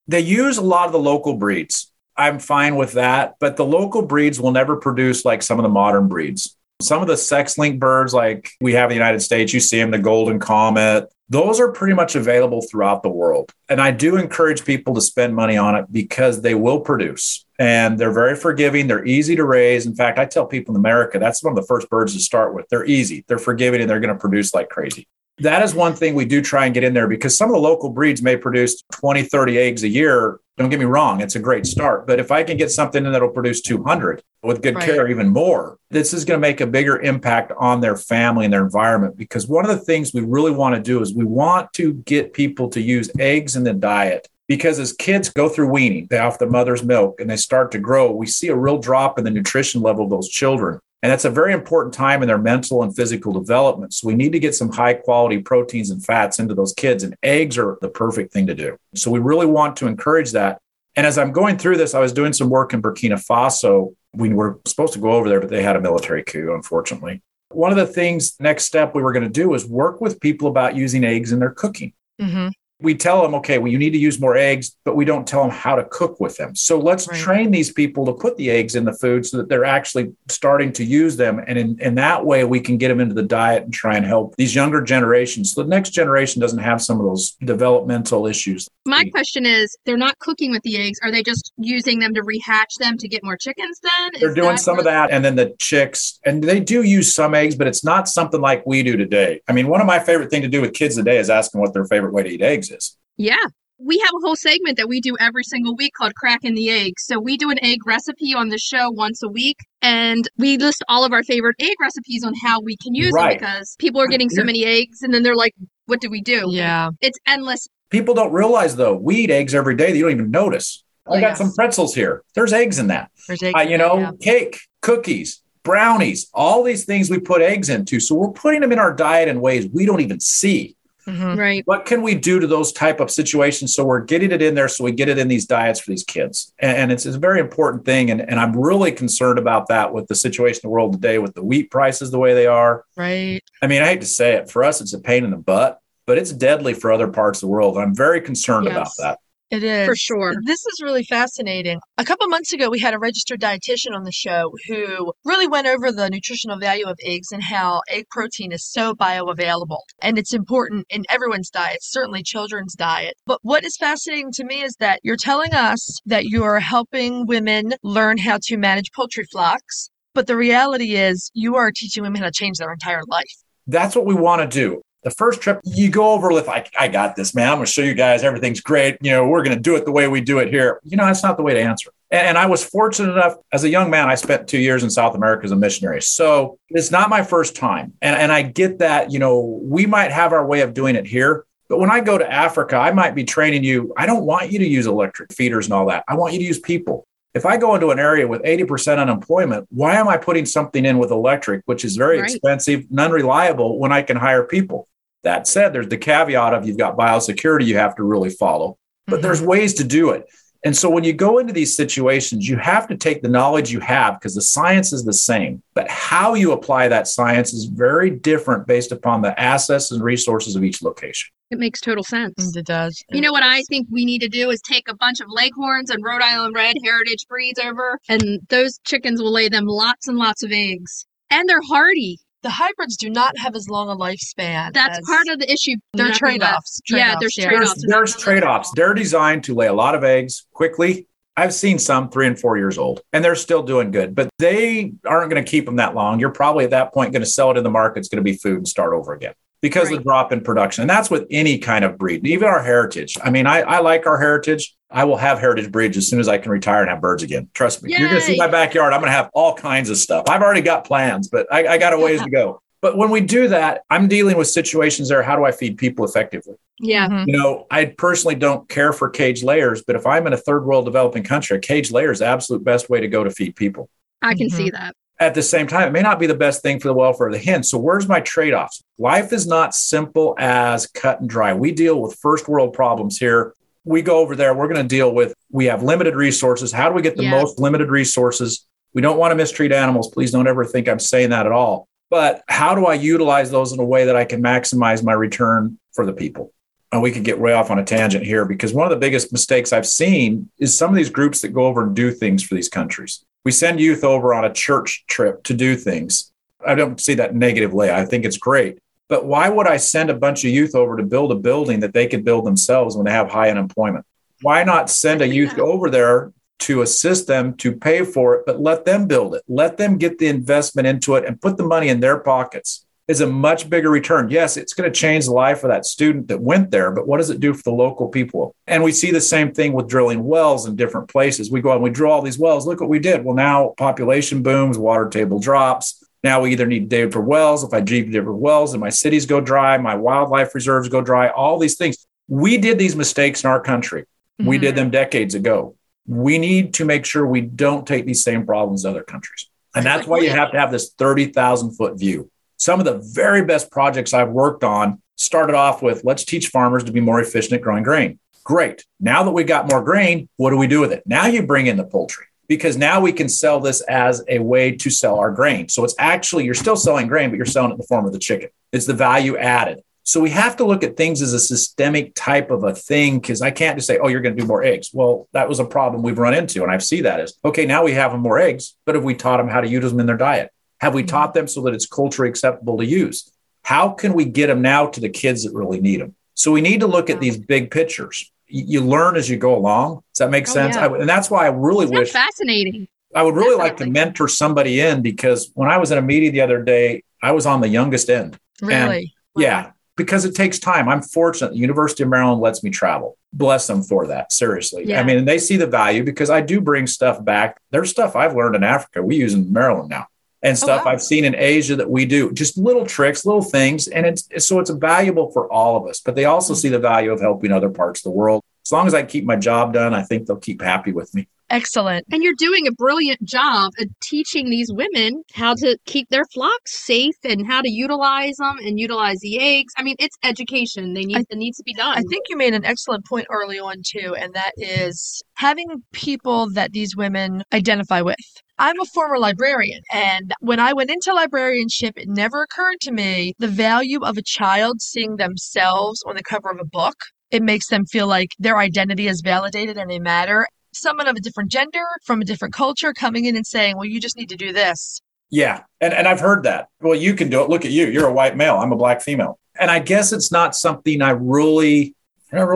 They use a lot of the local breeds. I'm fine with that. But the local breeds will never produce like some of the modern breeds. Some of the sex-linked birds like we have in the United States, you see them, the golden comet. Those are pretty much available throughout the world. And I do encourage people to spend money on it because they will produce. And they're very forgiving. They're easy to raise. In fact, I tell people in America, that's one of the first birds to start with. They're easy. They're forgiving, and they're going to produce like crazy. That is one thing we do try and get in there because some of the local breeds may produce 20, 30 eggs a year. Don't get me wrong. It's a great start. But if I can get something in that'll produce 200 with good care, even more, this is going to make a bigger impact on their family and their environment. Because one of the things we really want to do is we want to get people to use eggs in the diet. Because as kids go through weaning, they off the mother's milk and they start to grow, we see a real drop in the nutrition level of those children. And that's a very important time in their mental and physical development. So we need to get some high quality proteins and fats into those kids, and eggs are the perfect thing to do. So we really want to encourage that. And as I'm going through this, I was doing some work in Burkina Faso We were supposed to go over there, but they had a military coup, unfortunately. One of the things, next step we were going to do is work with people about using eggs in their cooking. Mm-hmm. We tell them, okay, well, you need to use more eggs, but we don't tell them how to cook with them. So let's train these people to put the eggs in the food so that they're actually starting to use them. And in that way, we can get them into the diet and try and help these younger generations. So the next generation doesn't have some of those developmental issues. My question is, they're not cooking with the eggs. Are they just using them to rehatch them to get more chickens then? They're doing some of that. And then the chicks, and they do use some eggs, but it's not something like we do today. I mean, one of my favorite things to do with kids today is ask them what their favorite way to eat eggs is. Yeah. We have a whole segment that we do every single week called Cracking the Egg. So we do an egg recipe on the show once a week, and we list all of our favorite egg recipes on how we can use them, because people are getting so many eggs and then they're like, what do we do? Yeah. It's endless. People don't realize, though, we eat eggs every day. They don't even notice. I got some pretzels here. There's eggs in that. There's eggs cake, cookies, brownies, all these things we put eggs into. So we're putting them in our diet in ways we don't even see. Mm-hmm. Right. What can we do to those type of situations? So we're getting it in there. So we get it in these diets for these kids. And it's a very important thing. And I'm really concerned about that with the situation in the world today, with the wheat prices the way they are. Right. I mean, I hate to say it, for us, it's a pain in the butt, but it's deadly for other parts of the world. I'm very concerned about that. It is. For sure. This is really fascinating. A couple months ago, we had a registered dietitian on the show who really went over the nutritional value of eggs and how egg protein is so bioavailable. And it's important in everyone's diet, certainly children's diet. But what is fascinating to me is that you're telling us that you are helping women learn how to manage poultry flocks. But the reality is you are teaching women how to change their entire life. That's what we want to do. The first trip, you go over with, like, I got this, man. I'm going to show you guys everything's great. You know, we're going to do it the way we do it here. You know, that's not the way to answer it. And I was fortunate enough, as a young man, I spent 2 years in South America as a missionary. So it's not my first time. And I get that, you know, we might have our way of doing it here. But when I go to Africa, I might be training you. I don't want you to use electric feeders and all that. I want you to use people. If I go into an area with 80% unemployment, why am I putting something in with electric, which is very expensive and unreliable, when I can hire people? That said, there's the caveat of you've got biosecurity you have to really follow, but there's ways to do it. And so when you go into these situations, you have to take the knowledge you have, because the science is the same, but how you apply that science is very different based upon the assets and resources of each location. It makes total sense. It does. You know what I think we need to do is take a bunch of Leghorns and Rhode Island Red heritage breeds over, and those chickens will lay them lots and lots of eggs. And they're hardy. The hybrids do not have as long a lifespan. That's part of the issue. They're trade-offs. There's trade-offs. There's trade-offs. They're designed to lay a lot of eggs quickly. I've seen some 3 and 4 years old, and they're still doing good, but they aren't going to keep them that long. You're probably at that point going to sell it in the market. It's going to be food and start over again because of the drop in production. And that's with any kind of breed, even our heritage. I mean, I like our heritage. I will have heritage breeds as soon as I can retire and have birds again. Trust me. Yay. You're going to see my backyard. I'm going to have all kinds of stuff. I've already got plans, but I got a ways to go. But when we do that, I'm dealing with situations there. How do I feed people effectively? Yeah. Mm-hmm. You know, I personally don't care for cage layers, but if I'm in a third world developing country, a cage layer is the absolute best way to go to feed people. I can see that. At the same time, it may not be the best thing for the welfare of the hen. So where's my trade-offs? Life is not simple as cut and dry. We deal with first world problems here. We go over there, we're going to deal with, we have limited resources. How do we get the most limited resources? We don't want to mistreat animals. Please don't ever think I'm saying that at all. But how do I utilize those in a way that I can maximize my return for the people? And we could get way off on a tangent here, because one of the biggest mistakes I've seen is some of these groups that go over and do things for these countries. We send youth over on a church trip to do things. I don't see that negatively. I think it's great. But why would I send a bunch of youth over to build a building that they could build themselves when they have high unemployment? Why not send a youth over there to assist them, to pay for it, but let them build it? Let them get the investment into it and put the money in their pockets. It's a much bigger return. Yes, it's going to change the life of that student that went there, but what does it do for the local people? And we see the same thing with drilling wells in different places. We go out and we drill all these wells. Look what we did. Well, now population booms, water table drops. Now we either need to dig for wells. If I dig for wells, and my cities go dry, my wildlife reserves go dry, all these things. We did these mistakes in our country. We did them decades ago. We need to make sure we don't take these same problems to other countries. And that's why you have to have this 30,000 foot view. Some of the very best projects I've worked on started off with, let's teach farmers to be more efficient at growing grain. Great. Now that we got more grain, what do we do with it? Now you bring in the poultry. because now we can sell this as a way to sell our grain. So it's actually, you're still selling grain, but you're selling it in the form of the chicken. It's the value added. So we have to look at things as a systemic type of a thing, because I can't just say, oh, you're going to do more eggs. Well, that was a problem we've run into. And I see that as, okay, now we have more eggs, but have we taught them how to use them in their diet? Have we taught them so that it's culturally acceptable to use? How can we get them now to the kids that really need them? So we need to look at these big pictures. You learn as you go along. Does that make sense? Yeah. And that's why I really wish. Fascinating. I would really like to mentor somebody in, because when I was in a meeting the other day, I was on the youngest end. Really? Wow. Yeah. Because it takes time. I'm fortunate. The University of Maryland lets me travel. Bless them for that. Seriously. Yeah. I mean, and they see the value, because I do bring stuff back. There's stuff I've learned in Africa we use in Maryland now, and stuff I've seen in Asia that we do. Just little tricks, little things. And it's valuable for all of us, but they also see the value of helping other parts of the world. As long as I keep my job done, I think they'll keep happy with me. Excellent. And you're doing a brilliant job at teaching these women how to keep their flocks safe and how to utilize them and utilize the eggs. I mean, it's education. It needs to be done. I think you made an excellent point early on too, and that is having people that these women identify with. I'm a former librarian, and when I went into librarianship, it never occurred to me the value of a child seeing themselves on the cover of a book. It makes them feel like their identity is validated and they matter. Someone of a different gender, from a different culture, coming in and saying, well, you just need to do this. Yeah. And I've heard that. Well, you can do it. Look at you. You're a white male. I'm a black female. And I guess it's not something I never really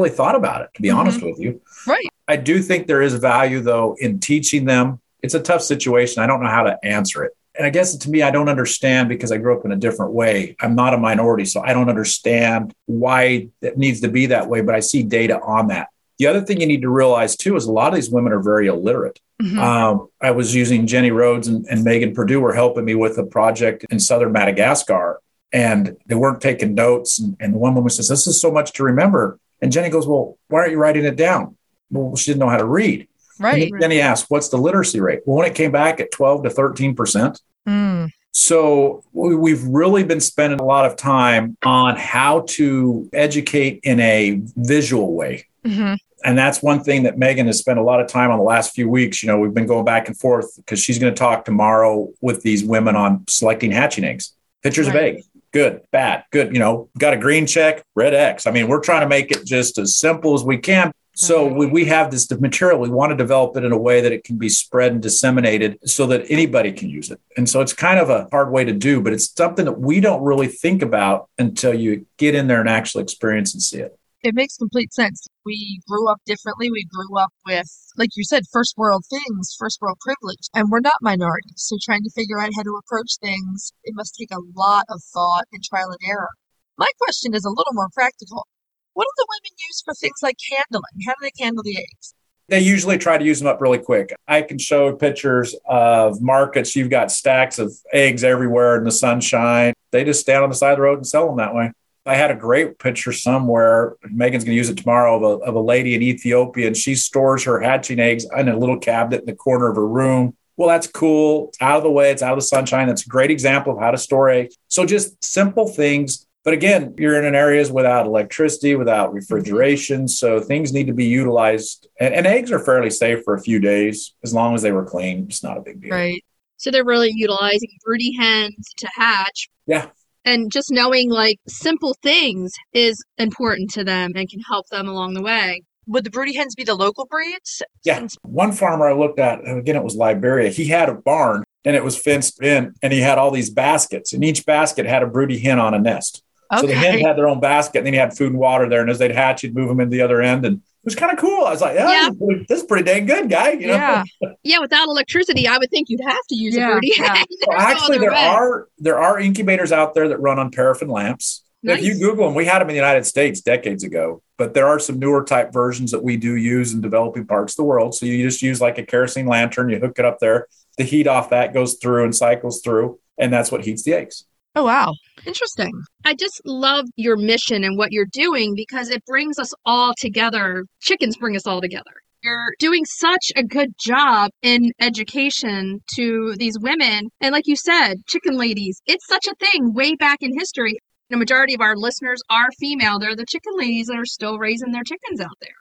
thought about it, to be honest with you. Right. I do think there is value, though, in teaching them. It's a tough situation. I don't know how to answer it. And I guess to me, I don't understand, because I grew up in a different way. I'm not a minority, so I don't understand why it needs to be that way. But I see data on that. The other thing you need to realize, too, is a lot of these women are very illiterate. Mm-hmm. I was using Jenny Rhodes and Megan Perdue were helping me with a project in southern Madagascar, and they weren't taking notes. And the one woman says, this is so much to remember. And Jenny goes, well, why aren't you writing it down? Well, she didn't know how to read. Right. And then he asked, what's the literacy rate? Well, when it came back at 12 to 13%. Mm. So we've really been spending a lot of time on how to educate in a visual way. Mm-hmm. And that's one thing that Megan has spent a lot of time on the last few weeks. You know, we've been going back and forth, because she's going to talk tomorrow with these women on selecting hatching eggs. Pictures of eggs. Good, bad, good. You know, got a green check, red X. I mean, we're trying to make it just as simple as we can. So we have this material, we want to develop it in a way that it can be spread and disseminated so that anybody can use it. And so it's kind of a hard way to do, but it's something that we don't really think about until you get in there and actually experience and see it. It makes complete sense. We grew up differently. We grew up with, like you said, first world things, first world privilege, and we're not minorities. So trying to figure out how to approach things, it must take a lot of thought and trial and error. My question is a little more practical. What do the women use for things like handling? How do they handle the eggs? They usually try to use them up really quick. I can show pictures of markets. You've got stacks of eggs everywhere in the sunshine. They just stand on the side of the road and sell them that way. I had a great picture somewhere. Megan's going to use it tomorrow of a lady in Ethiopia, and she stores her hatching eggs in a little cabinet in the corner of her room. Well, that's cool. It's out of the way. It's out of the sunshine. That's a great example of how to store eggs. So just simple things. But again, you're in areas without electricity, without refrigeration. So things need to be utilized. And eggs are fairly safe for a few days, as long as they were clean. It's not a big deal. Right. So they're really utilizing broody hens to hatch. Yeah. And just knowing like simple things is important to them and can help them along the way. Would the broody hens be the local breeds? Yeah. One farmer I looked at, and again, it was Liberia. He had a barn and it was fenced in, and he had all these baskets, and each basket had a broody hen on a nest. Okay. So the hens had their own basket, and then you had food and water there. And as they'd hatch, you'd move them into the other end. And it was kind of cool. I was like, this is pretty dang good, guy. You know? Yeah. Yeah. Without electricity, I would think you'd have to use a birdie hen. Well, actually, there are incubators out there that run on paraffin lamps. Nice. If you Google them, we had them in the United States decades ago, but there are some newer type versions that we do use in developing parts of the world. So you just use like a kerosene lantern, you hook it up there. The heat off that goes through and cycles through, and that's what heats the eggs. Oh, wow. Interesting. I just love your mission and what you're doing, because it brings us all together. Chickens bring us all together. You're doing such a good job in education to these women. And like you said, chicken ladies, it's such a thing way back in history. The majority of our listeners are female. They're the chicken ladies that are still raising their chickens out there.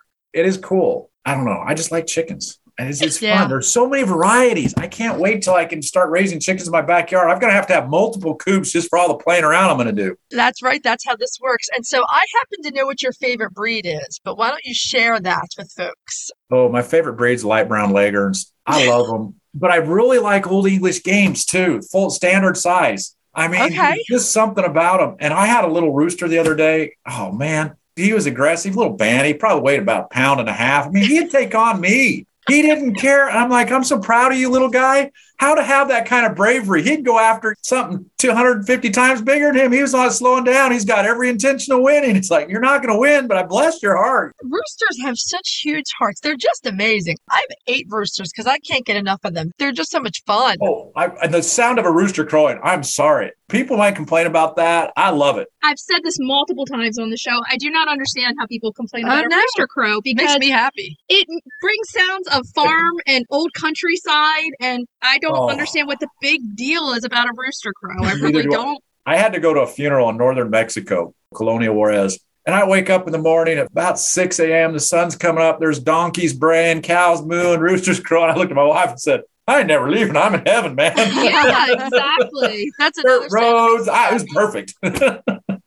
It is cool. I don't know. I just like chickens. And it's fun. There's so many varieties. I can't wait till I can start raising chickens in my backyard. I'm going to have multiple coops just for all the playing around I'm going to do. That's right. That's how this works. And so I happen to know what your favorite breed is, but why don't you share that with folks? Oh, my favorite breed's light brown leghorns. I love them. But I really like Old English games too, full standard size. I mean, just something about them. And I had a little rooster the other day. Oh, man. He was aggressive, little banty. He probably weighed about 1.5 pounds. I mean, he'd take on me. He didn't care. And I'm like, I'm so proud of you, little guy. How to have that kind of bravery. He'd go after something 250 times bigger than him. He was not slowing down. He's got every intention of winning. It's like, you're not going to win, but I bless your heart. Roosters have such huge hearts. They're just amazing. I've 8 roosters because I can't get enough of them. They're just so much fun. Oh, the sound of a rooster crowing. I'm sorry. People might complain about that. I love it. I've said this multiple times on the show. I do not understand how people complain about a rooster crow because it makes me happy. It brings sounds of farm and old countryside, and I don't understand what the big deal is about a rooster crow. I really don't. I had to go to a funeral in northern Mexico, Colonia Juarez, and I wake up in the morning at about 6 a.m. The sun's coming up. There's donkeys braying, cows mooing, roosters crowing. I looked at my wife and said, I ain't never leaving. I'm in heaven, man. Yeah, exactly. That's another roads. It was perfect.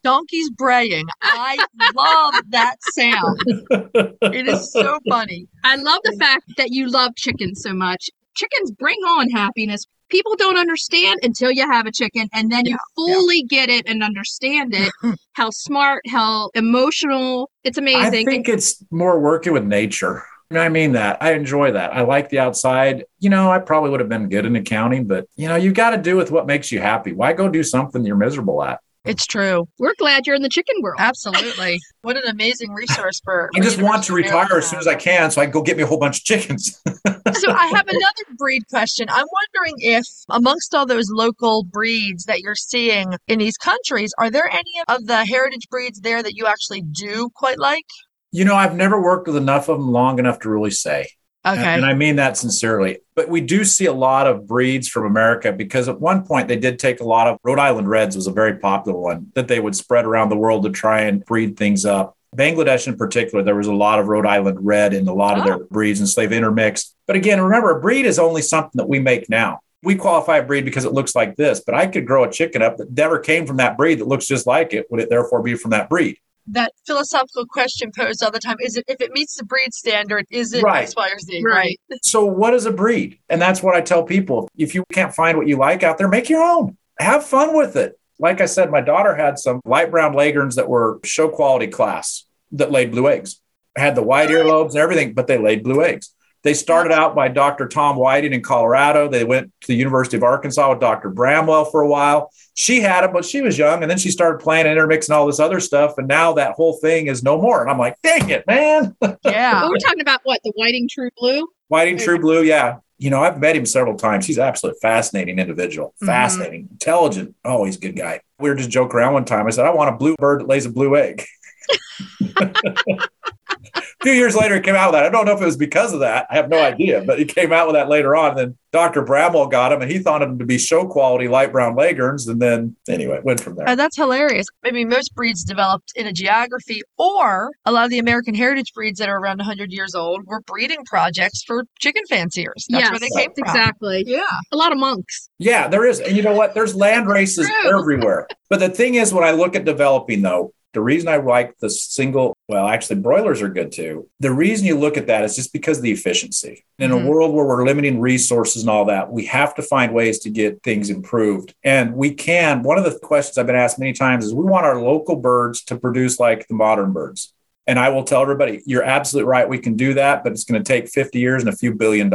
Donkeys braying. I love that sound. It is so funny. I love the fact that you love chickens so much. Chickens bring on happiness. People don't understand until you have a chicken, and then you fully get it and understand it, how smart, how emotional. It's amazing. I think it's more working with nature. I mean that. I enjoy that. I like the outside. You know, I probably would have been good in accounting, but, you know, you got to do with what makes you happy. Why go do something you're miserable at? It's true. We're glad you're in the chicken world. Absolutely. What an amazing resource for I just want to retire as soon as I can so I can go get me a whole bunch of chickens. So I have another breed question. I'm wondering if amongst all those local breeds that you're seeing in these countries, are there any of the heritage breeds there that you actually do quite like? You know, I've never worked with enough of them long enough to really say. Okay. And I mean that sincerely. But we do see a lot of breeds from America because at one point they did take a lot of Rhode Island Reds was a very popular one that they would spread around the world to try and breed things up. Bangladesh in particular, there was a lot of Rhode Island Red in a lot of their breeds, and so they've intermixed. But again, remember, a breed is only something that we make now. We qualify a breed because it looks like this, but I could grow a chicken up that never came from that breed that looks just like it. Would it therefore be from that breed? That philosophical question posed all the time is if it meets the breed standard, is it X, Y, or Z? Right. So what is a breed? And that's what I tell people. If you can't find what you like out there, make your own. Have fun with it. Like I said, my daughter had some light brown leghorns that were show quality class that laid blue eggs. Had the white earlobes and everything, but they laid blue eggs. They started out by Dr. Tom Whiting in Colorado. They went to the University of Arkansas with Dr. Bramwell for a while. She had it, but she was young. And then she started playing and intermixing all this other stuff. And now that whole thing is no more. And I'm like, dang it, man. Yeah. Well, we're talking about what? The Whiting True Blue? Whiting True Blue, yeah. You know, I've met him several times. He's an absolutely fascinating individual. Fascinating, intelligent. Oh, he's a good guy. We were just joking around one time. I said, I want a blue bird that lays a blue egg. A few years later, he came out with that. I don't know if it was because of that. I have no idea, but he came out with that later on. Then Dr. Bramwell got him, and he thought him to be show quality light brown leghorns. And then, anyway, went from there. Oh, that's hilarious. I mean, most breeds developed in a geography, or a lot of the American heritage breeds that are around 100 years old were breeding projects for chicken fanciers. That's where they came from. Exactly. Yeah. A lot of monks. Yeah, there is. And you know what? There's land races everywhere. But the thing is, when I look at developing, though, the reason I like the single, well, actually, broilers are good too. The reason you look at that is just because of the efficiency. In a world where we're limiting resources and all that, we have to find ways to get things improved. And we can. One of the questions I've been asked many times is we want our local birds to produce like the modern birds. And I will tell everybody, you're absolutely right. We can do that, but it's going to take 50 years and a few $1 billion.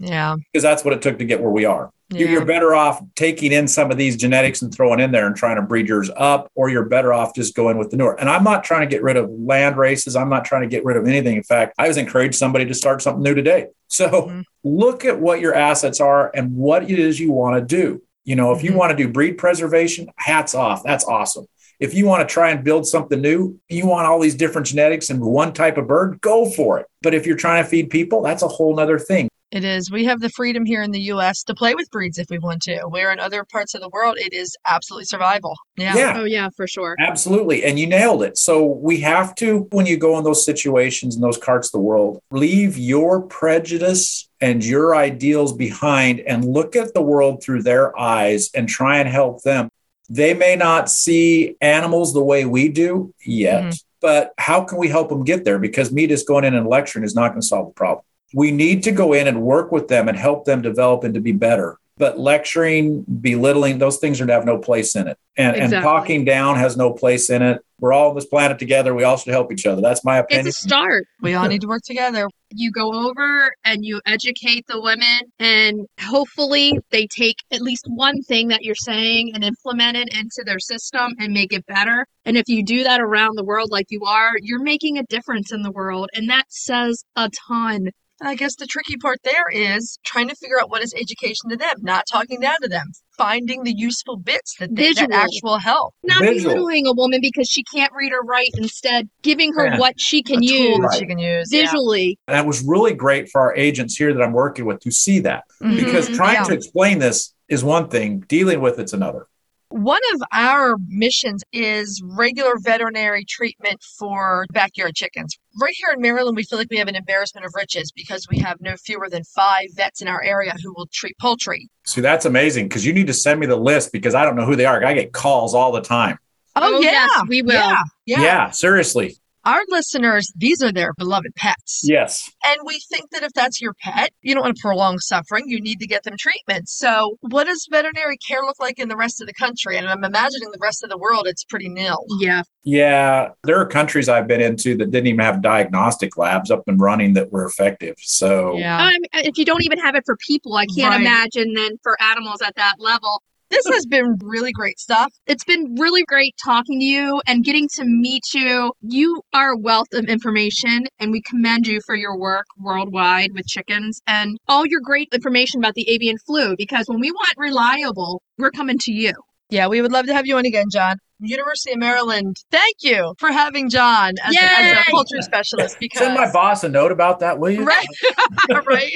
Yeah. Because that's what it took to get where we are. Yeah. You're better off taking in some of these genetics and throwing in there and trying to breed yours up, or you're better off just going with the newer. And I'm not trying to get rid of land races. I'm not trying to get rid of anything. In fact, I was encouraged somebody to start something new today. So look at what your assets are and what it is you want to do. You know, if you want to do breed preservation, hats off. That's awesome. If you want to try and build something new, you want all these different genetics and one type of bird, go for it. But if you're trying to feed people, that's a whole nother thing. It is. We have the freedom here in the U.S. to play with breeds if we want to. Where in other parts of the world, it is absolutely survival. Yeah. Oh, yeah, for sure. Absolutely. And you nailed it. So we have to, when you go in those situations in those parts of the world, leave your prejudice and your ideals behind and look at the world through their eyes and try and help them. They may not see animals the way we do yet, but how can we help them get there? Because me just going in and lecturing is not going to solve the problem. We need to go in and work with them and help them develop and to be better. But lecturing, belittling, those things are to have no place in it. And talking down has no place in it. We're all on this planet together. We all should help each other. That's my opinion. It's a start. We all need to work together. You go over and you educate the women, and hopefully they take at least one thing that you're saying and implement it into their system and make it better. And if you do that around the world like you are, you're making a difference in the world. And that says a ton. And I guess the tricky part there is trying to figure out what is education to them, not talking down to them, finding the useful bits that actual help. Not belittling a woman because she can't read or write. Instead, giving her what she can use. Right. She can use visually. Yeah. And that was really great for our agents here that I'm working with to see that. Mm-hmm. Because trying to explain this is one thing, dealing with it's another. One of our missions is regular veterinary treatment for backyard chickens. Right here in Maryland, we feel like we have an embarrassment of riches because we have no fewer than 5 vets in our area who will treat poultry. See, that's amazing because you need to send me the list because I don't know who they are. I get calls all the time. Oh, yeah. Yes, we will. Yeah, seriously. Our listeners, these are their beloved pets. Yes. And we think that if that's your pet, you don't want to prolong suffering. You need to get them treatment. So what does veterinary care look like in the rest of the country? And I'm imagining the rest of the world, it's pretty nil. Yeah. Yeah. There are countries I've been into that didn't even have diagnostic labs up and running that were effective. So if you don't even have it for people, I can't imagine then for animals at that level. This has been really great stuff. It's been really great talking to you and getting to meet you. You are a wealth of information, and we commend you for your work worldwide with chickens and all your great information about the avian flu, because when we want reliable, we're coming to you. Yeah, we would love to have you on again, Jon. University of Maryland, thank you for having Jon as a poultry specialist. Because send my boss a note about that, will you? Right. Right.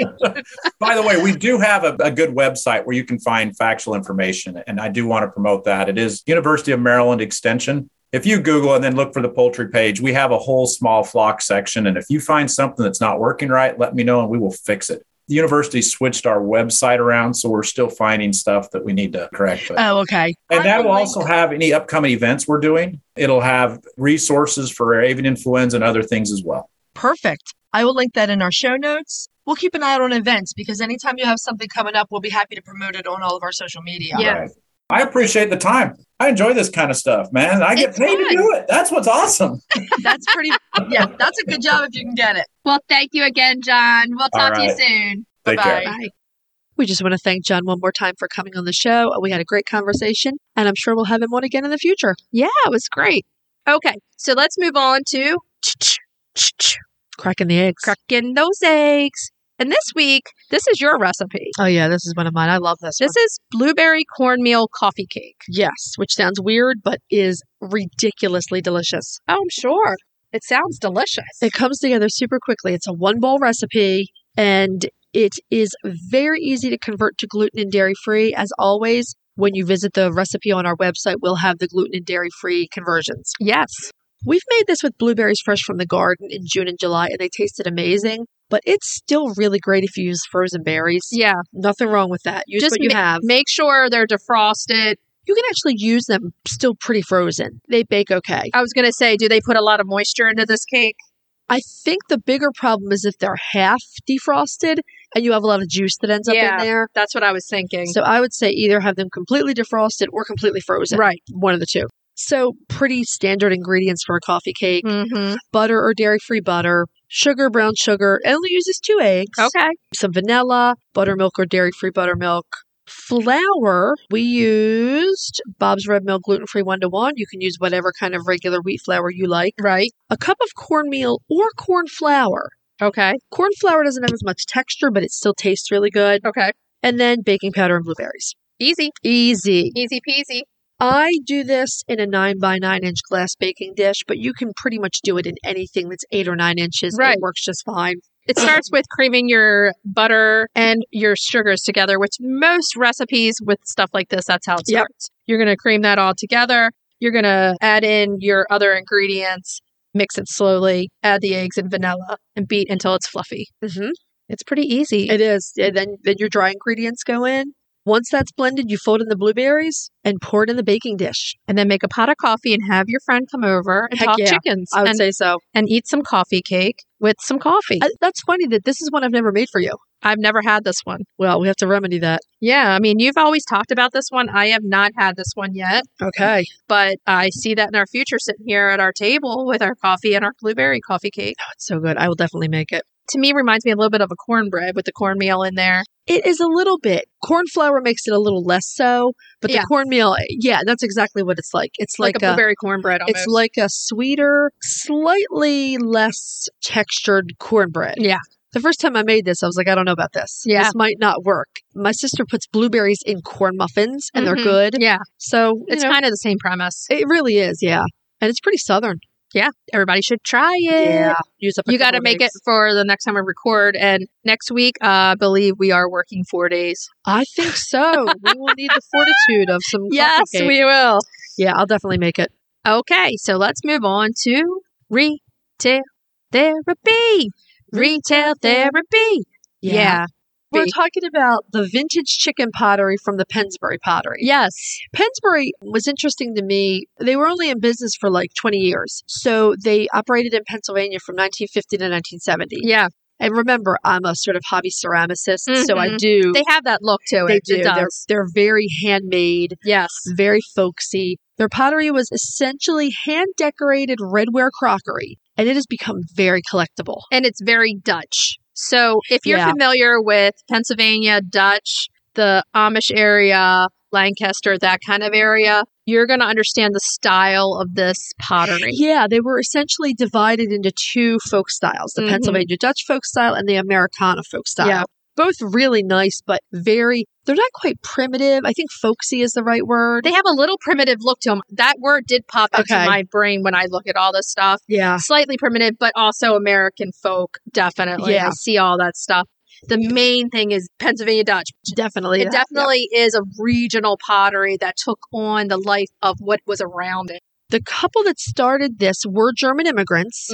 By the way, we do have a good website where you can find factual information, and I do want to promote that. It is University of Maryland Extension. If you Google and then look for the poultry page, we have a whole small flock section, and if you find something that's not working right, let me know, and we will fix it. The university switched our website around, so we're still finding stuff that we need to correct. Oh, okay. And that will also have any upcoming events we're doing. It'll have resources for avian influenza and other things as well. Perfect. I will link that in our show notes. We'll keep an eye out on events because anytime you have something coming up, we'll be happy to promote it on all of our social media. Yeah. Right. I appreciate the time. I enjoy this kind of stuff, man. I get paid to do it. That's what's awesome. That's pretty. Yeah, that's a good job if you can get it. Well, thank you again, Jon. We'll talk to you soon. Bye-bye. Bye. We just want to thank Jon one more time for coming on the show. We had a great conversation, and I'm sure we'll have him on again in the future. Yeah, it was great. Okay, so let's move on to cracking the eggs. Cracking those eggs. And this week, this is your recipe. Oh, yeah. This is one of mine. I love this one. This is blueberry cornmeal coffee cake. Yes, which sounds weird, but is ridiculously delicious. Oh, I'm sure. It sounds delicious. It comes together super quickly. It's a one-bowl recipe, and it is very easy to convert to gluten and dairy-free. As always, when you visit the recipe on our website, we'll have the gluten and dairy-free conversions. Yes. We've made this with blueberries fresh from the garden in June and July, and they tasted amazing. But it's still really great if you use frozen berries. Yeah. Nothing wrong with that. Use what you have. Make sure they're defrosted. You can actually use them still pretty frozen. They bake okay. I was going to say, do they put a lot of moisture into this cake? I think the bigger problem is if they're half defrosted and you have a lot of juice that ends up in there. That's what I was thinking. So I would say either have them completely defrosted or completely frozen. Right. One of the two. So pretty standard ingredients for a coffee cake. Mm-hmm. Butter or dairy-free butter. Sugar, brown sugar. It only uses 2 eggs. Okay. Some vanilla, buttermilk or dairy-free buttermilk. Flour, we used Bob's Red Mill gluten-free 1-to-1. You can use whatever kind of regular wheat flour you like. Right. A cup of cornmeal or corn flour. Okay. Corn flour doesn't have as much texture, but it still tastes really good. Okay. And then baking powder and blueberries. Easy. Easy peasy. I do this in a 9 by 9 inch glass baking dish, but you can pretty much do it in anything that's 8 or 9 inches. Right. It works just fine. It starts with creaming your butter and your sugars together, which most recipes with stuff like this, that's how it starts. You're going to cream that all together. You're going to add in your other ingredients, mix it slowly, add the eggs and vanilla, and beat until it's fluffy. Mm-hmm. It's pretty easy. It is. And then your dry ingredients go in. Once that's blended, you fold in the blueberries and pour it in the baking dish. And then make a pot of coffee and have your friend come over and talk chickens. I would say so. And eat some coffee cake with some coffee. That's funny that this is one I've never made for you. I've never had this one. Well, we have to remedy that. Yeah. I mean, you've always talked about this one. I have not had this one yet. Okay. But I see that in our future sitting here at our table with our coffee and our blueberry coffee cake. Oh, it's so good. I will definitely make it. To me, reminds me a little bit of a cornbread with the cornmeal in there. It is a little bit. Corn flour makes it a little less so, but the cornmeal, that's exactly what it's like. It's like a blueberry cornbread almost. It's like a sweeter, slightly less textured cornbread. Yeah. The first time I made this, I was like, I don't know about this. Yeah. This might not work. My sister puts blueberries in corn muffins, and they're good. Yeah. So it's kind of the same premise. It really is, yeah. And it's pretty Southern. Yeah, everybody should try it. Yeah, you got to make it for the next time we record. And next week, I believe we are working 4 days. I think so. We will need the fortitude of some coffee cake. We will. Yeah, I'll definitely make it. Okay, so let's move on to retail therapy. Retail therapy. Yeah. We're talking about the vintage chicken pottery from the Pennsbury Pottery. Yes. Pennsbury was interesting to me. They were only in business for like 20 years. So they operated in Pennsylvania from 1950 to 1970. Yeah. And remember, I'm a sort of hobby ceramicist, so I do. They have that look to it. They do. It does. They're very handmade. Yes. Very folksy. Their pottery was essentially hand-decorated redware crockery, and it has become very collectible. And it's very Dutch. So if you're familiar with Pennsylvania Dutch, the Amish area, Lancaster, that kind of area, you're going to understand the style of this pottery. Yeah, they were essentially divided into two folk styles, the Pennsylvania Dutch folk style and the Americana folk style. Yeah. Both really nice, but they're not quite primitive. I think folksy is the right word. They have a little primitive look to them. That word did pop into my brain when I look at all this stuff. Yeah. Slightly primitive, but also American folk, definitely. Yeah. I see all that stuff. The main thing is Pennsylvania Dutch. Definitely. It definitely is a regional pottery that took on the life of what was around it. The couple that started this were German immigrants,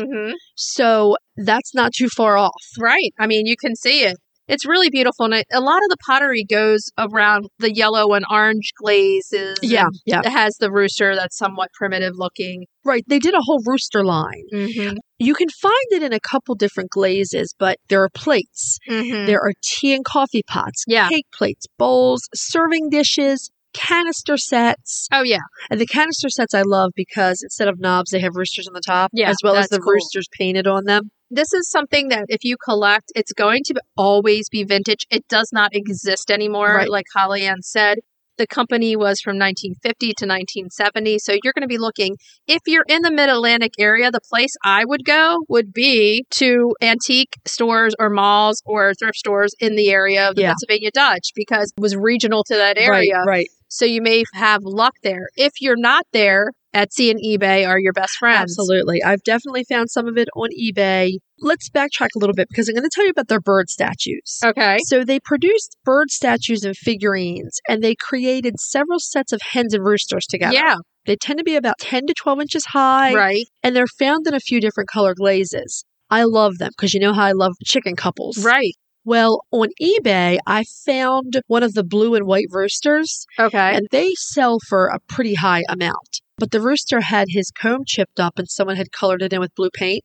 so that's not too far off. Right. I mean, you can see it. It's really beautiful. And a lot of the pottery goes around the yellow and orange glazes. Yeah. Yeah. It has the rooster that's somewhat primitive looking. Right. They did a whole rooster line. Mm-hmm. You can find it in a couple different glazes, but there are plates. Mm-hmm. There are tea and coffee pots, cake plates, bowls, serving dishes, canister sets. Oh, yeah. And the canister sets I love because instead of knobs, they have roosters on the top, as well as the roosters painted on them. This is something that if you collect, it's going to always be vintage. It does not exist anymore. Right. Like Holly Ann said, the company was from 1950 to 1970. So you're going to be looking, if you're in the mid-Atlantic area, the place I would go would be to antique stores or malls or thrift stores in the area of the Pennsylvania Dutch because it was regional to that area. Right. So you may have luck there. If you're not there, Etsy and eBay are your best friends. Absolutely. I've definitely found some of it on eBay. Let's backtrack a little bit because I'm going to tell you about their bird statues. Okay. So they produced bird statues and figurines, and they created several sets of hens and roosters together. Yeah. They tend to be about 10 to 12 inches high. Right. And they're found in a few different color glazes. I love them because you know how I love chicken couples. Right. Well, on eBay, I found one of the blue and white roosters. Okay. And they sell for a pretty high amount. But the rooster had his comb chipped up and someone had colored it in with blue paint.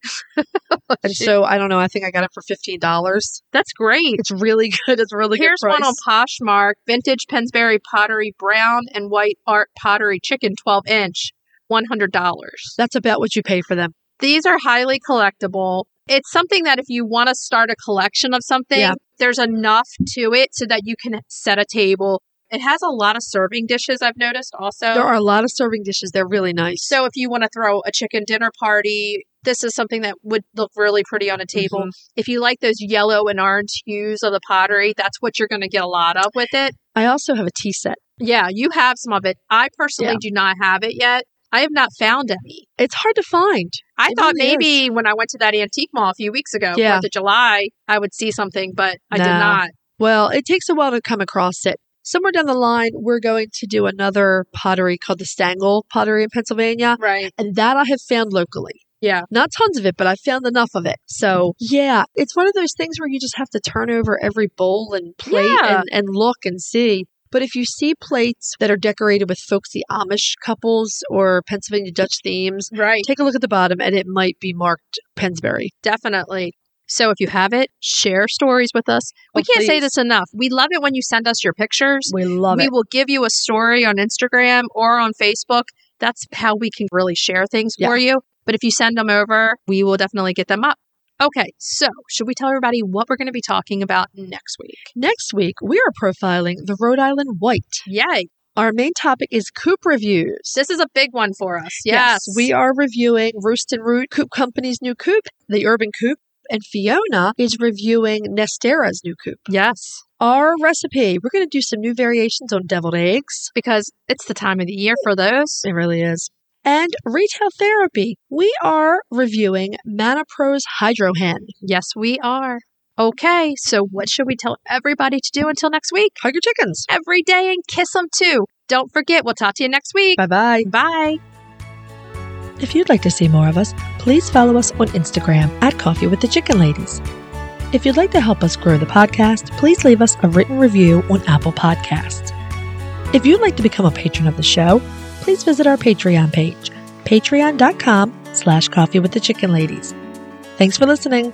And so, I don't know, I think I got it for $15. That's great. It's really good. It's a really good price. Here's one on Poshmark. Vintage Pennsbury Pottery Brown and White Art Pottery Chicken 12-inch, $100. That's about what you pay for them. These are highly collectible. It's something that if you want to start a collection of something, there's enough to it so that you can set a table. It has a lot of serving dishes, I've noticed also. There are a lot of serving dishes. They're really nice. So if you want to throw a chicken dinner party, this is something that would look really pretty on a table. Mm-hmm. If you like those yellow and orange hues of the pottery, that's what you're going to get a lot of with it. I also have a tea set. Yeah, you have some of it. I personally do not have it yet. I have not found any. It's hard to find. I thought maybe when I went to that antique mall a few weeks ago, 4th of July, I would see something, but I did not. Well, it takes a while to come across it. Somewhere down the line, we're going to do another pottery called the Stangle Pottery in Pennsylvania. Right. And that I have found locally. Yeah. Not tons of it, but I found enough of it. So, yeah, it's one of those things where you just have to turn over every bowl and plate and look and see. But if you see plates that are decorated with folksy Amish couples or Pennsylvania Dutch themes, take a look at the bottom and it might be marked Pennsbury. Definitely. So if you have it, share stories with us. We can't say this enough. We love it when you send us your pictures. We love it. We will give you a story on Instagram or on Facebook. That's how we can really share things for you. But if you send them over, we will definitely get them up. Okay, so should we tell everybody what we're going to be talking about next week? Next week, we are profiling the Rhode Island White. Yay. Our main topic is coop reviews. This is a big one for us. Yes, we are reviewing Roost & Root Coop Company's new coop, the Urban Coop, and Fiona is reviewing Nestera's new coop. Yes. Our recipe, we're going to do some new variations on deviled eggs. Because it's the time of the year for those. It really is. And retail therapy. We are reviewing Manapro's Hydro Hen. Yes, we are. Okay, so what should we tell everybody to do until next week? Hug your chickens. Every day and kiss them too. Don't forget, we'll talk to you next week. Bye-bye. Bye. If you'd like to see more of us, please follow us on Instagram @CoffeeWithTheChickenLadies. If you'd like to help us grow the podcast, please leave us a written review on Apple Podcasts. If you'd like to become a patron of the show, please visit our Patreon page, patreon.com/coffeewiththechickenladies. Thanks for listening.